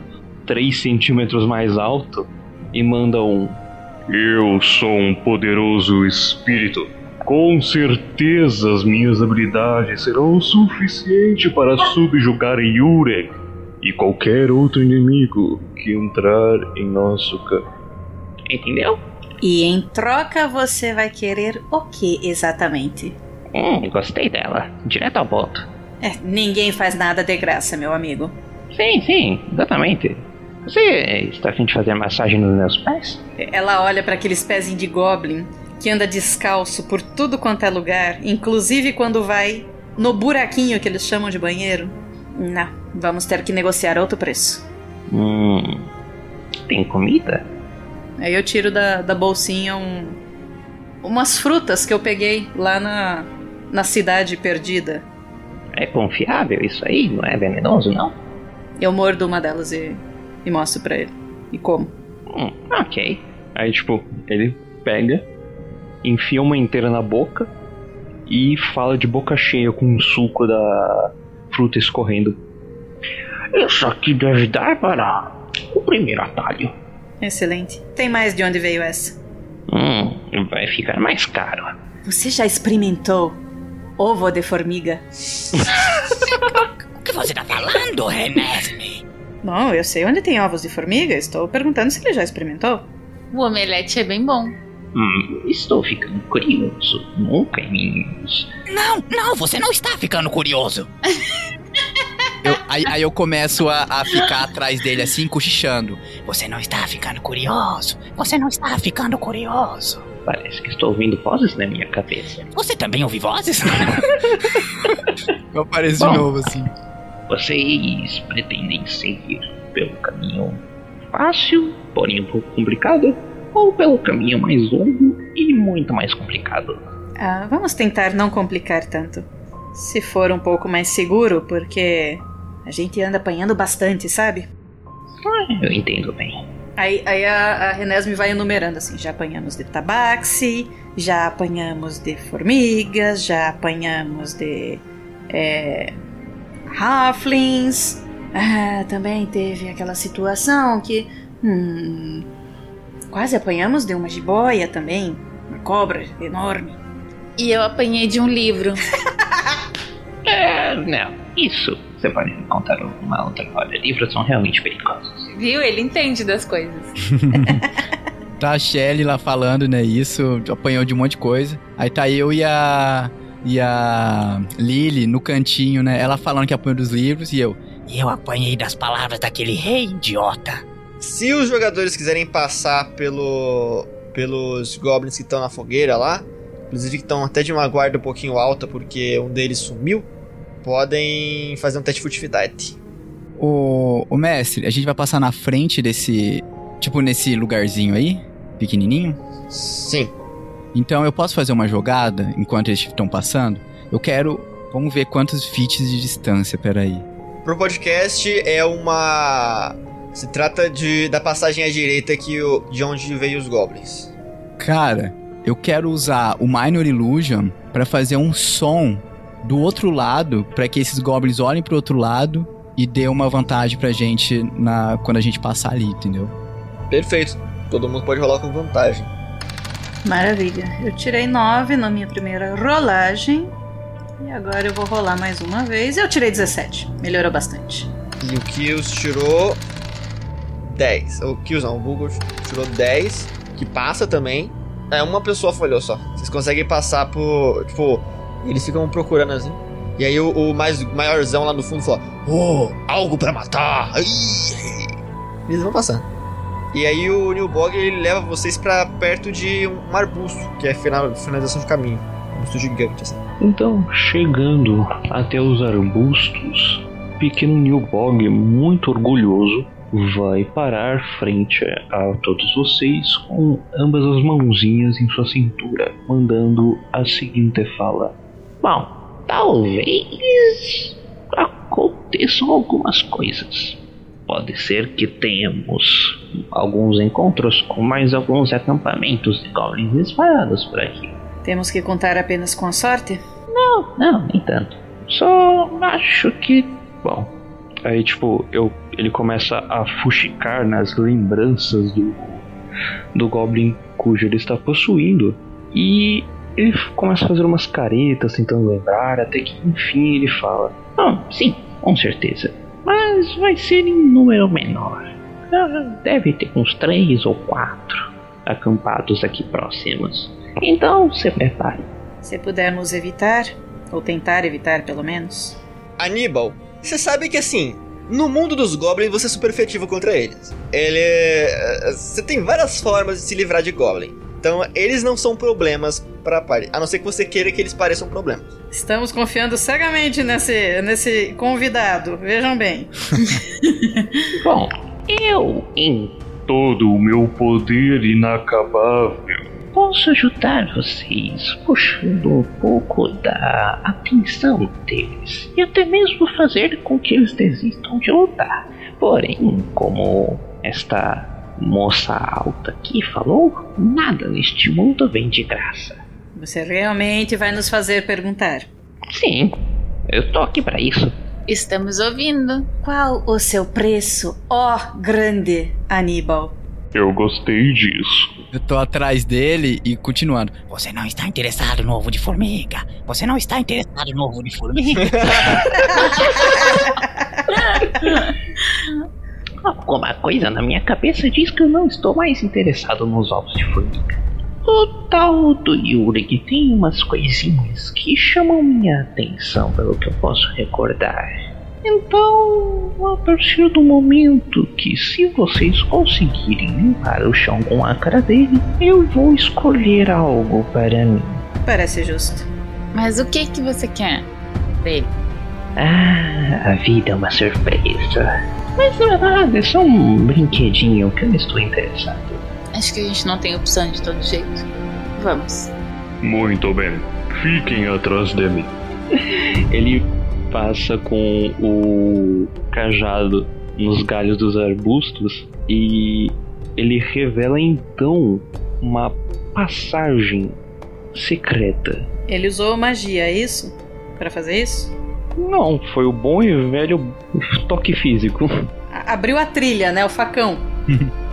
três centímetros mais alto e manda um... Eu sou um poderoso espírito. Com certeza as minhas habilidades serão o suficiente para subjugar Yorek e qualquer outro inimigo que entrar em nosso campo. Entendeu? E em troca você vai querer o que exatamente? Hum, gostei dela. Direto ao ponto. É, ninguém faz nada de graça, meu amigo. Sim, sim, exatamente. Você está a fim de fazer massagem nos meus pés? Ela olha para aqueles pezinhos de goblin que anda descalço por tudo quanto é lugar, inclusive quando vai no buraquinho que eles chamam de banheiro. Não, vamos ter que negociar outro preço. Hum, tem comida? Aí eu tiro da, da bolsinha um, umas frutas que eu peguei lá na, na cidade perdida. É confiável isso aí? Não é venenoso, não? Eu mordo uma delas e, e mostro pra ele. E como? Hum, ok. Aí, tipo, ele pega, enfia uma inteira na boca e fala de boca cheia com o suco da fruta escorrendo. Isso aqui deve dar para o primeiro atalho. Excelente. Tem mais de onde veio essa? Hum, vai ficar mais caro. Você já experimentou ovo de formiga? O que você tá falando, Renesmee? Bom, eu sei onde tem ovos de formiga. Estou perguntando se ele já experimentou. O omelete é bem bom. Hum, estou ficando curioso. Nunca em mim. Não, não, você não está ficando curioso. Eu, aí, aí eu começo a, a ficar atrás dele assim, cochichando. Você não está ficando curioso? Você não está ficando curioso? Parece que estou ouvindo vozes na minha cabeça. Você também ouve vozes? Eu apareço de novo assim. Vocês pretendem seguir pelo caminho fácil, porém um pouco complicado? Ou pelo caminho mais longo e muito mais complicado? Ah, vamos tentar não complicar tanto. Se for um pouco mais seguro, porque a gente anda apanhando bastante, sabe? Eu entendo bem. Aí, aí a, a Renesmee vai enumerando assim: já apanhamos de tabaxi, já apanhamos de formigas, já apanhamos de é, halflings. Ah, também teve aquela situação que hum, quase apanhamos de uma jiboia também, uma cobra enorme. E eu apanhei de um livro. É, não, isso você pode contar uma outra hora. Livros são realmente perigosos. Viu? Ele entende das coisas. Tá a Shelly lá falando, né, isso, apanhou de um monte de coisa. Aí tá eu e a e a Lily no cantinho, né, ela falando que apanhou dos livros e eu, eu apanhei das palavras daquele rei idiota. Se os jogadores quiserem passar pelo, pelos goblins que estão na fogueira lá, inclusive que estão até de uma guarda um pouquinho alta porque um deles sumiu, podem fazer um teste de furtividade. O, o mestre, a gente vai passar na frente desse... tipo, nesse lugarzinho aí? Pequenininho? Sim. Então eu posso fazer uma jogada enquanto eles estão passando? Eu quero... Vamos ver quantos feats de distância, peraí. Pro podcast é uma... Se trata de, da passagem à direita que o, de onde veio os goblins. Cara... Eu quero usar o Minor Illusion pra fazer um som do outro lado, pra que esses goblins olhem pro outro lado e dê uma vantagem pra gente na, quando a gente passar ali, entendeu? Perfeito. Todo mundo pode rolar com vantagem. Maravilha. Eu tirei nove na minha primeira rolagem. E agora eu vou rolar mais uma vez. Eu tirei dezessete. Melhorou bastante. E o Kios tirou dez. O Kios não, o Búgor tirou dez, que passa também. É, uma pessoa falhou só. Vocês conseguem passar por... Tipo, eles ficam procurando assim. E aí o, o mais maiorzão lá no fundo fala... Oh, algo pra matar! Eles vão passando. E aí o Nilbog, ele leva vocês pra perto de um arbusto, que é final, finalização de caminho. Um arbusto gigante, assim. Então, chegando até os arbustos, o pequeno Nilbog, muito orgulhoso, vai parar frente a todos vocês com ambas as mãozinhas em sua cintura, mandando a seguinte fala: bom, talvez aconteçam algumas coisas. Pode ser que tenhamos alguns encontros com mais alguns acampamentos de goblins espalhados por aqui. Temos que contar apenas com a sorte? Não, não, nem tanto. Só acho que... Bom, aí tipo, eu... ele começa a fuxicar nas lembranças do, do Goblin cujo ele está possuindo. E ele começa a fazer umas caretas tentando lembrar, até que enfim ele fala: ah, sim, com certeza. Mas vai ser em número menor. Deve ter uns três ou quatro acampados aqui próximos. Então se prepare. Se pudermos evitar, ou tentar evitar pelo menos. Aníbal, você sabe que assim... No mundo dos goblins, você é super efetivo contra eles. Ele é... Você tem várias formas de se livrar de goblin. Então, eles não são problemas para a party, a não ser que você queira que eles pareçam problemas. Estamos confiando cegamente nesse, nesse convidado. Vejam bem. Bom, eu, em todo o meu poder inacabável, posso ajudar vocês puxando um pouco da atenção deles e até mesmo fazer com que eles desistam de lutar. Porém, como esta moça alta aqui falou, nada neste mundo vem de graça. Você realmente vai nos fazer perguntar? Sim, eu tô aqui pra isso. Estamos ouvindo. Qual o seu preço, ó grande Aníbal? Eu gostei disso. Eu tô atrás dele e continuando: você não está interessado no ovo de formiga. Você não está interessado no ovo de formiga. Alguma coisa na minha cabeça diz que eu não estou mais interessado nos ovos de formiga. O tal do Yorek tem umas coisinhas que chamam minha atenção, pelo que eu posso recordar. Então, a partir do momento que, se vocês conseguirem limpar o chão com a cara dele, eu vou escolher algo para mim. Parece justo. Mas o que que você quer dele? Ah, a vida é uma surpresa. Mas não é nada, é só um brinquedinho que eu estou interessado. Acho que a gente não tem opção de todo jeito. Vamos. Muito bem. Fiquem atrás de mim. Ele passa com o cajado nos galhos dos arbustos e ele revela então uma passagem secreta. Ele usou magia, é isso? Pra fazer isso? Não, foi o bom e velho toque físico. A- abriu a trilha, né? O facão.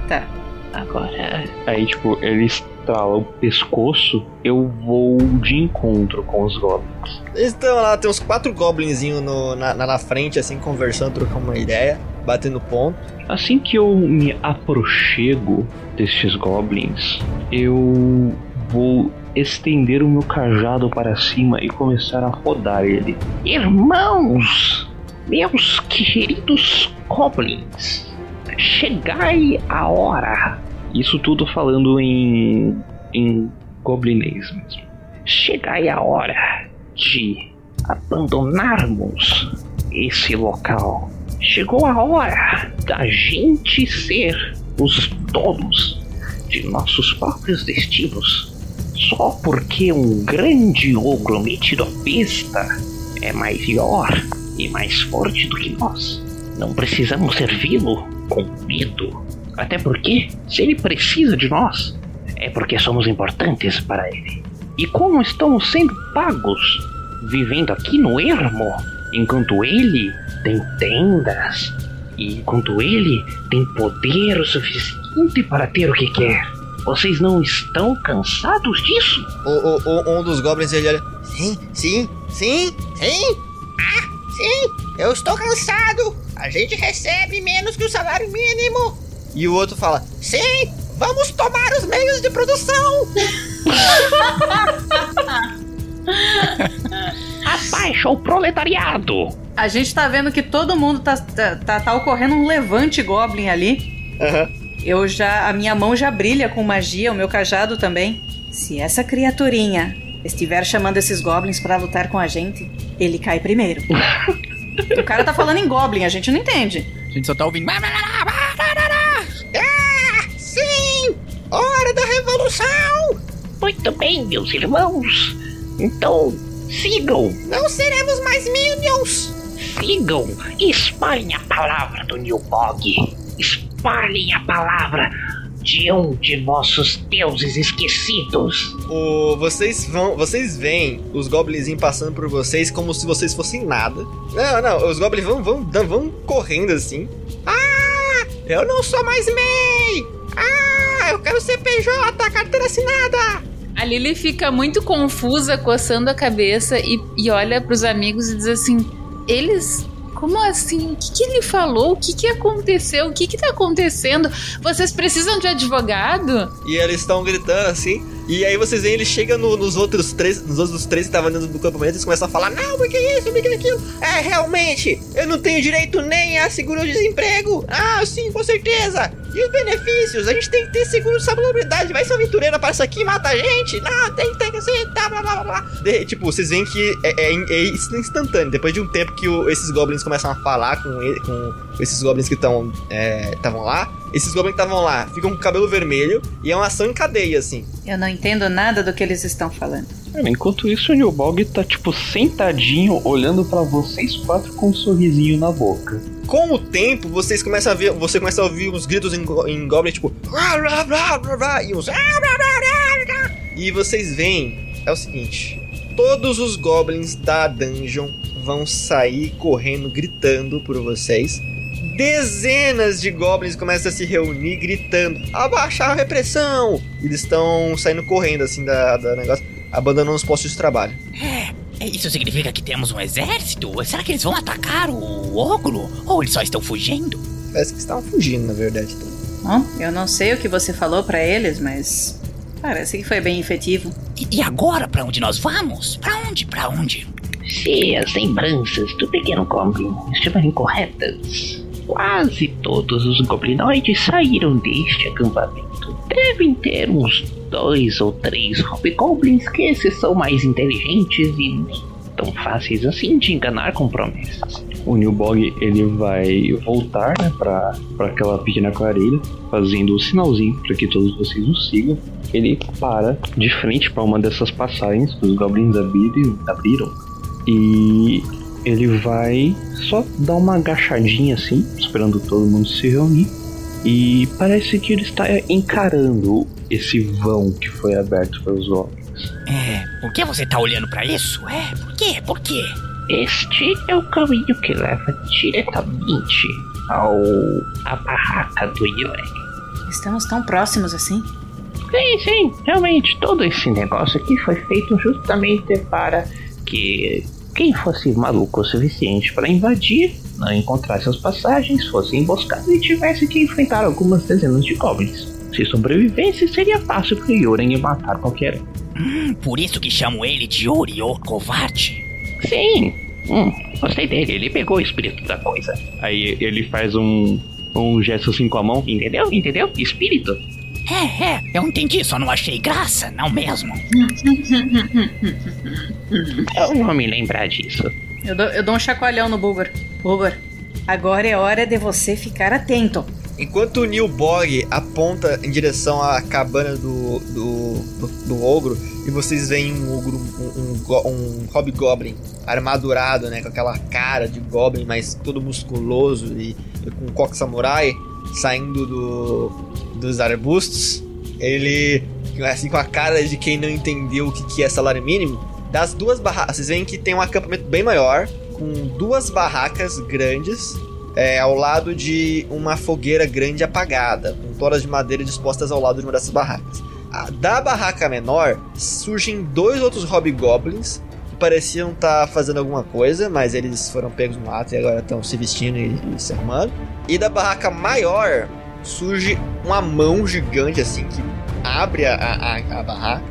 Tá. Agora... Aí, tipo, ele estrala o pescoço, eu vou de encontro com os goblins. Eles estão lá, tem uns quatro goblinzinhos na, na frente, assim, conversando, trocando uma ideia, batendo ponto. Assim que eu me aproximo destes goblins, eu vou estender o meu cajado para cima e começar a rodar ele. Irmãos, meus queridos goblins, chegai a hora. Isso tudo falando em, em goblinês mesmo. Chegai a hora de abandonarmos esse local. Chegou a hora da gente ser os donos de nossos próprios destinos. Só porque um grande ogro metido à besta é maior e mais forte do que nós. Não precisamos servi-lo com medo. Até porque, se ele precisa de nós, é porque somos importantes para ele. E como estamos sendo pagos, vivendo aqui no ermo, enquanto ele tem tendas, e enquanto ele tem poder o suficiente para ter o que quer. Vocês não estão cansados disso? O, o, um dos goblins, ele olha... Sim, sim, sim, sim. Ah, sim, eu estou cansado. A gente recebe menos que o salário mínimo. E o outro fala... Sim, vamos tomar os meios de produção. Abaixa o proletariado. A gente tá vendo que todo mundo tá, tá, tá, tá ocorrendo um levante goblin ali. Aham. Uhum. Eu já, a minha mão já brilha com magia, o meu cajado também. Se essa criaturinha estiver chamando esses goblins pra lutar com a gente, ele cai primeiro. O cara tá falando em goblin, a gente não entende. A gente só tá ouvindo... Ah, sim! Hora da revolução! Muito bem, meus irmãos. Então, sigam. Não seremos mais minions. Sigam e espalhem a palavra do Nilbog. Espalhem a palavra de um de vossos deuses esquecidos. Oh, vocês vão, vocês veem os goblinzinhos passando por vocês como se vocês fossem nada. Não, não, os goblins vão, vão, vão correndo assim. Ah, eu não sou mais M E I! Ah, eu quero ser P J, carteira assinada! A Lily fica muito confusa, coçando a cabeça e, e olha pros amigos e diz assim... Eles... Como assim? O que, que ele falou? O que, que aconteceu? O que, que tá acontecendo? Vocês precisam de advogado? E eles estão gritando assim. E aí vocês veem, ele chega no, nos outros três, nos outros três que estavam dentro do campamento, eles começam a falar: não, porque é isso, porque é aquilo. É, realmente, eu não tenho direito nem a seguro-desemprego. Ah, sim, com certeza. E os benefícios? A gente tem que ter seguro-salubridade. Vai ser aventureira, aparece aqui e mata a gente. Não, tem que ter que assim, tá, blá, blá, blá. De, tipo, vocês veem que é, é, é instantâneo. Depois de um tempo que o, esses goblins começam a falar com, ele, com esses goblins que estavam é, lá, esses goblins que estavam lá ficam com o cabelo vermelho e é uma ação em cadeia, assim. Eu não entendo nada do que eles estão falando. Enquanto isso, o Nilbog tá, tipo, sentadinho, olhando pra vocês quatro com um sorrisinho na boca. Com o tempo, vocês começam a ver, você começa a ouvir uns gritos em, em goblin, tipo... E uns... E vocês veem... É o seguinte... Todos os goblins da dungeon vão sair correndo, gritando por vocês... Dezenas de goblins começam a se reunir gritando: abaixar a repressão! Eles estão saindo correndo assim da, da negócio, abandonando os postos de trabalho. É, isso significa que temos um exército? Será que eles vão atacar o ogro? Ou eles só estão fugindo? Parece que estão fugindo, na verdade. Bom, eu não sei o que você falou pra eles, mas parece que foi bem efetivo. E, e agora, pra onde nós vamos? Pra onde, pra onde? Se as lembranças do pequeno goblin estiverem corretas, quase todos os goblinoides saíram deste acampamento. Devem ter uns dois ou três hobgoblins que esses são mais inteligentes e não tão fáceis assim de enganar com promessas. o Nilbog ele vai voltar, né, para aquela pequena clareira, fazendo o sinalzinho para que todos vocês o sigam. Ele para de frente para uma dessas passagens que os goblins abriram e ele vai só dar uma agachadinha assim, esperando todo mundo se reunir. E parece que ele está encarando esse vão que foi aberto pelos goblins. É, por que você está olhando para isso? É, por quê? Por quê? Este é o caminho que leva diretamente ao... a barraca do Yorek. Estamos tão próximos assim? Sim, sim, realmente, todo esse negócio aqui foi feito justamente para que quem fosse maluco o suficiente para invadir, não encontrasse as passagens, fosse emboscado e tivesse que enfrentar algumas dezenas de goblins. Se sobrevivesse, seria fácil para Yoren matar qualquer um. Hum, por isso que chamo ele de Uri, o covarde. Sim, hum, gostei dele, ele pegou o espírito da coisa. Aí ele faz um, um gesto assim com a mão, entendeu? Entendeu? Espírito. É, é, eu entendi, só não achei graça, não mesmo. Eu vou me lembrar disso. Eu dou, eu dou um chacoalhão no Búgor. Búgor, agora é hora de você ficar atento. Enquanto o Nilbog aponta em direção à cabana do, do, do, do ogro, e vocês veem um ogro, um, um, um hobgoblin armadurado, né, com aquela cara de goblin, mas todo musculoso e, e com coque samurai, saindo do... dos arbustos, ele, assim, com a cara de quem não entendeu o que, que é salário mínimo, das duas barracas, vocês veem que tem um acampamento bem maior, com duas barracas grandes, é, ao lado de uma fogueira grande apagada, com toras de madeira dispostas ao lado de uma dessas barracas. A, da barraca menor, surgem dois outros hobgoblins, que pareciam estar tá fazendo alguma coisa, mas eles foram pegos no ato e agora estão se vestindo e, e se arrumando. E da barraca maior, surge uma mão gigante assim que abre a, a, a barraca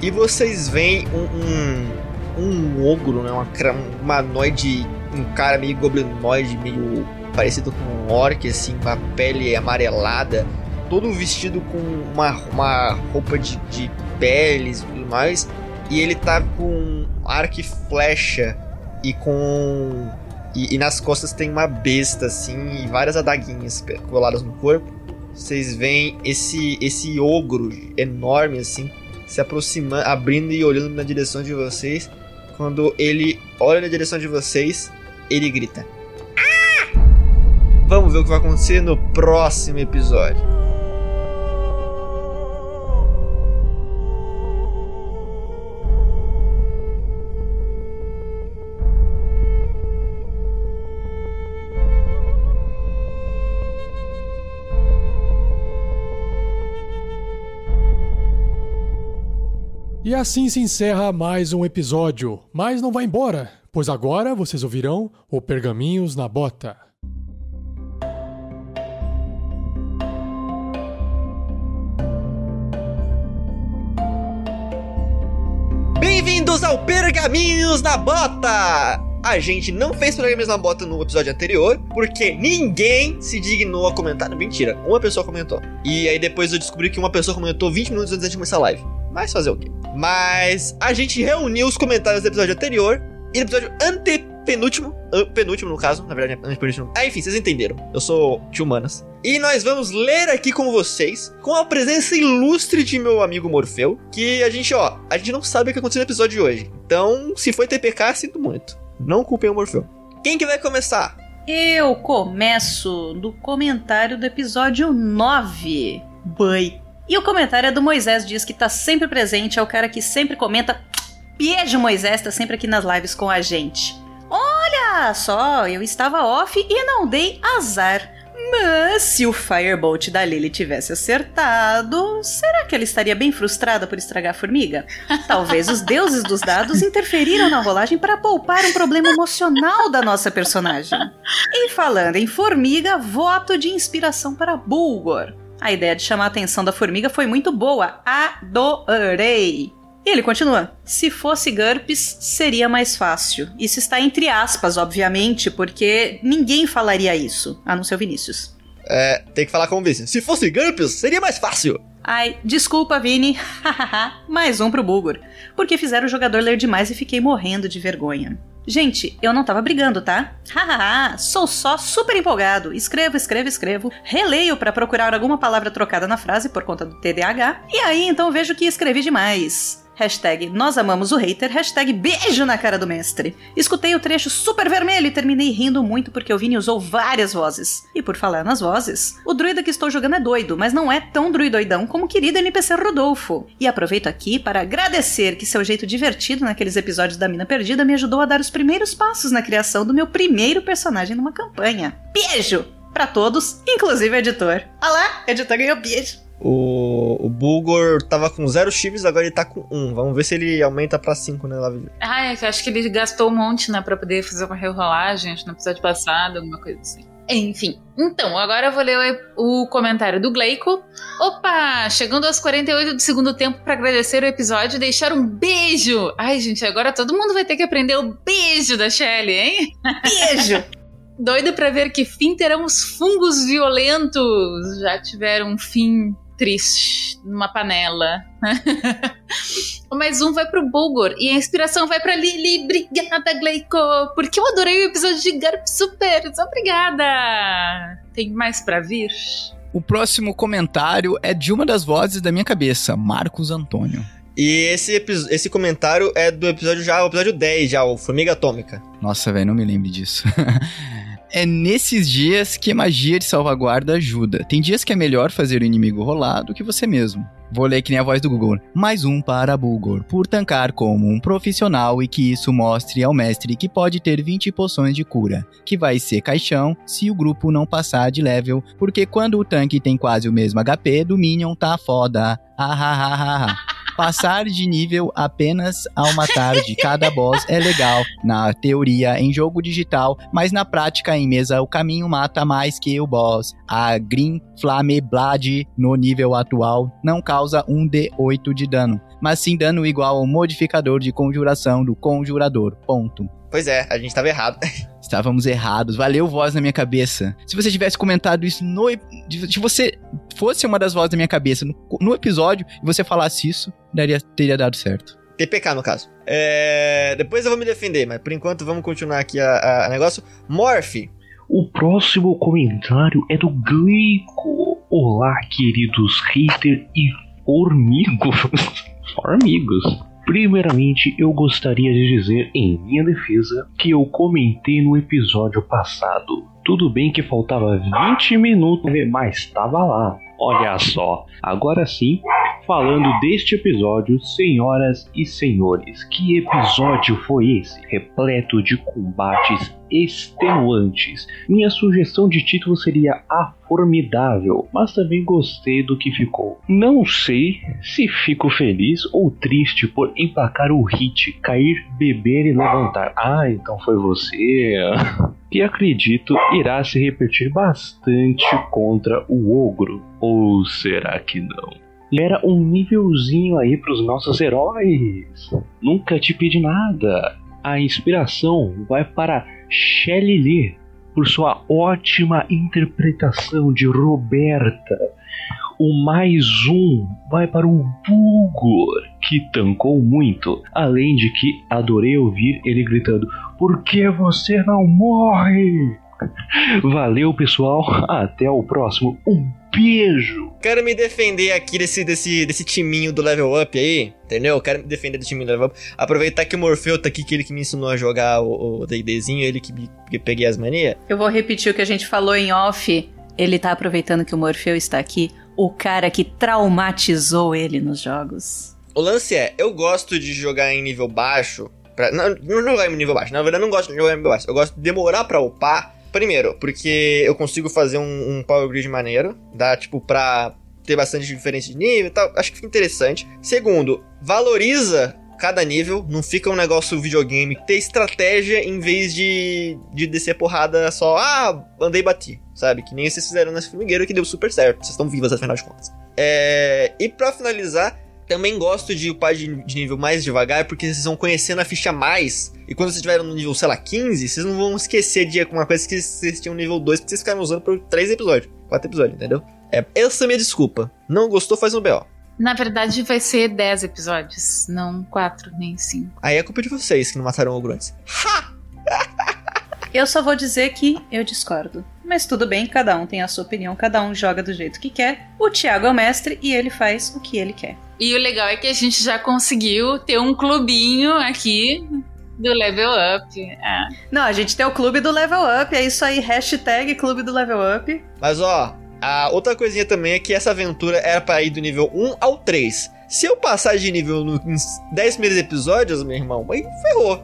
e vocês veem um, um, um ogro, né? Uma, um humanoide, um cara meio goblinoide, meio parecido com um orc, assim, com a pele amarelada, todo vestido com uma, uma roupa de, de peles e tudo mais, e ele tá com arco e flecha e com... E, e nas costas tem uma besta, assim, e várias adaguinhas coladas no corpo. Vocês veem esse, esse ogro enorme, assim, se aproximando, abrindo e olhando na direção de vocês. Quando ele olha na direção de vocês, ele grita. Ah! Vamos ver o que vai acontecer no próximo episódio. E assim se encerra mais um episódio, mas não vai embora, pois agora vocês ouvirão o Pergaminhos na Bota. Bem-vindos ao Pergaminhos na Bota! A gente não fez Pergaminhos na Bota no episódio anterior, porque ninguém se dignou a comentar. Mentira, uma pessoa comentou. E aí depois eu descobri que uma pessoa comentou vinte minutos antes de começar a live. Mas fazer o quê? Mas a gente reuniu os comentários do episódio anterior e do episódio antepenúltimo, penúltimo no caso, na verdade antepenúltimo. Ah, enfim, vocês entenderam, eu sou de humanas. E nós vamos ler aqui com vocês, com a presença ilustre de meu amigo Morfeu, que a gente, ó, a gente não sabe o que aconteceu no episódio de hoje. Então, se foi T P K, sinto muito. Não culpei o Morfeu. Quem que vai começar? Eu começo do comentário do episódio nove. Bye. E o comentário é do Moisés, diz que tá sempre presente, é o cara que sempre comenta. Beijo, Moisés, tá sempre aqui nas lives com a gente. Olha só, eu estava off e não dei azar. Mas se o Firebolt da Lily tivesse acertado, será que ela estaria bem frustrada por estragar a formiga? Talvez os deuses dos dados interferiram na rolagem para poupar um problema emocional da nossa personagem. E falando em formiga, voto de inspiração para Búlgor. A ideia de chamar a atenção da formiga foi muito boa. Adorei! E ele continua. Se fosse GURPS, seria mais fácil. Isso está entre aspas, obviamente, porque ninguém falaria isso, a não ser o Vinícius. É, tem que falar com o Vinícius. Se fosse GURPS, seria mais fácil! Ai, desculpa, Vini. Mais um pro Búlgor. Porque fizeram o jogador ler demais e fiquei morrendo de vergonha. Gente, eu não tava brigando, tá? Hahaha, sou só super empolgado. Escrevo, escrevo, escrevo. Releio pra procurar alguma palavra trocada na frase por conta do T D A H. E aí, então, vejo que escrevi demais. Hashtag nós amamos o hater. Hashtag beijo na cara do mestre. Escutei o trecho super vermelho e terminei rindo muito porque o Vini usou várias vozes. E por falar nas vozes, o druida que estou jogando é doido, mas não é tão druidoidão como o querido N P C Rodolfo. E aproveito aqui para agradecer que seu jeito divertido naqueles episódios da Mina Perdida me ajudou a dar os primeiros passos na criação do meu primeiro personagem numa campanha. Beijo pra todos, inclusive o editor. Olá, editor ganhou beijo. O, o Búgor tava com zero chives, agora ele tá com um. Vamos ver se ele aumenta pra cinco, né, Lavi? Ah, eu acho que ele gastou um monte, né, pra poder fazer uma rerolagem, acho que no episódio passado, alguma coisa assim. Enfim, então, agora eu vou ler o comentário do Gleico. Opa, chegando aos quarenta e oito do segundo tempo pra agradecer o episódio e deixar um beijo. Ai, gente, agora todo mundo vai ter que aprender o beijo da Shelly, hein? Beijo! Doido pra ver que fim terão os fungos violentos. Já tiveram um fim... triste, numa panela. Mais um vai pro Búgor e a inspiração vai pra Lily. Obrigada, Gleico, porque eu adorei o episódio de GURPS Super. Obrigada. Tem mais pra vir? O próximo comentário é de uma das vozes da minha cabeça, Marcos Antônio. E esse, esse comentário é do episódio já, o episódio dez já, o Formiga Atômica. Nossa, velho, não me lembro disso. É nesses dias que a magia de salvaguarda ajuda. Tem dias que é melhor fazer o inimigo rolar do que você mesmo. Vou ler que nem a voz do Google. Mais um para Búgor, por tancar como um profissional e que isso mostre ao mestre que pode ter vinte poções de cura, que vai ser caixão se o grupo não passar de level, porque quando o tanque tem quase o mesmo H P do Minion tá foda. Ha ha ha. Passar de nível apenas ao matar de cada boss é legal, na teoria, em jogo digital, mas na prática, em mesa, o caminho mata mais que o boss. A Green Flameblade, no nível atual, não causa um D oito de dano, mas sim dano igual ao modificador de conjuração do conjurador, ponto. Pois é, a gente tava errado. Estávamos errados. Valeu, voz na minha cabeça. Se você tivesse comentado isso no... Se você fosse uma das vozes da minha cabeça no, no episódio e você falasse isso, daria, teria dado certo. T P K, no caso. É... Depois eu vou me defender, mas por enquanto vamos continuar aqui a, a negócio. Morphe. O próximo comentário é do Gleico. Olá, queridos hater e formigos. Formigos. Primeiramente, eu gostaria de dizer, em minha defesa, que eu comentei no episódio passado. Tudo bem que faltava vinte minutos, mas estava lá. Olha só, agora sim, falando deste episódio, senhoras e senhores, que episódio foi esse? Repleto de combates extenuantes. Minha sugestão de título seria A Formidável, mas também gostei do que ficou. Não sei se fico feliz ou triste por empacar o hit, cair, beber e levantar. Ah, então foi você... que acredito irá se repetir bastante contra o ogro. Ou será que não? Era um nívelzinho aí pros nossos heróis. Nunca te pedi nada. A inspiração vai para Shelly Lee por sua ótima interpretação de Roberta. O mais um vai para o Búgor, que tancou muito. Além de que adorei ouvir ele gritando, por que você não morre? Valeu, pessoal. Até o próximo. Um beijo. Quero me defender aqui desse, desse, desse timinho do level up aí, entendeu? Quero me defender do timinho do level up. Aproveitar que o Morfeu tá aqui, que ele que me ensinou a jogar o D e Dzinho, ele que, que peguei as manias. Eu vou repetir o que a gente falou em off. Ele tá aproveitando que o Morfeu está aqui. O cara que traumatizou ele nos jogos. O lance é, eu gosto de jogar em nível baixo. Pra, não, não jogar em nível baixo. Na verdade, eu não gosto de jogar em nível baixo. Eu gosto de demorar pra upar. Primeiro, porque eu consigo fazer um, um power grid maneiro. Dá, tipo, pra ter bastante diferença de nível e tal. Acho que fica interessante. Segundo, valoriza cada nível. Não fica um negócio videogame. Ter estratégia em vez de, de descer porrada só... Ah, andei e bati. Sabe? Que nem vocês fizeram nesse formigueiro que deu super certo. Vocês estão vivas, afinal de contas. É... E pra finalizar... Também gosto de upar de nível mais devagar, porque vocês vão conhecendo a ficha mais. E quando vocês estiverem no nível, sei lá, quinze, vocês não vão esquecer de alguma coisa que vocês tinham nível dois, porque vocês ficaram usando por três episódios, quatro episódios, entendeu? É, essa é a minha desculpa. Não gostou, faz um B O. Na verdade, vai ser dez episódios, não quatro, nem cinco. Aí é culpa de vocês que não mataram o Grunts. Ha! Eu só vou dizer que eu discordo. Mas tudo bem, cada um tem a sua opinião, cada um joga do jeito que quer. O Thiago é o mestre e ele faz o que ele quer. E o legal é que a gente já conseguiu ter um clubinho aqui do Level Up. Ah. Não, a gente tem o clube do Level Up, é isso aí, hashtag clube do Level Up. Mas ó, a outra coisinha também é que essa aventura era pra ir do nível um ao três. Se eu passar de nível nos dez primeiros episódios, meu irmão, aí ferrou.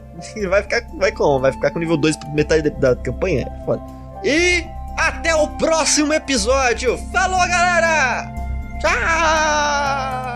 Vai ficar, vai como? Vai ficar com nível dois por metade da, da campanha? É foda. E até o próximo episódio. Falou, galera! Tchau!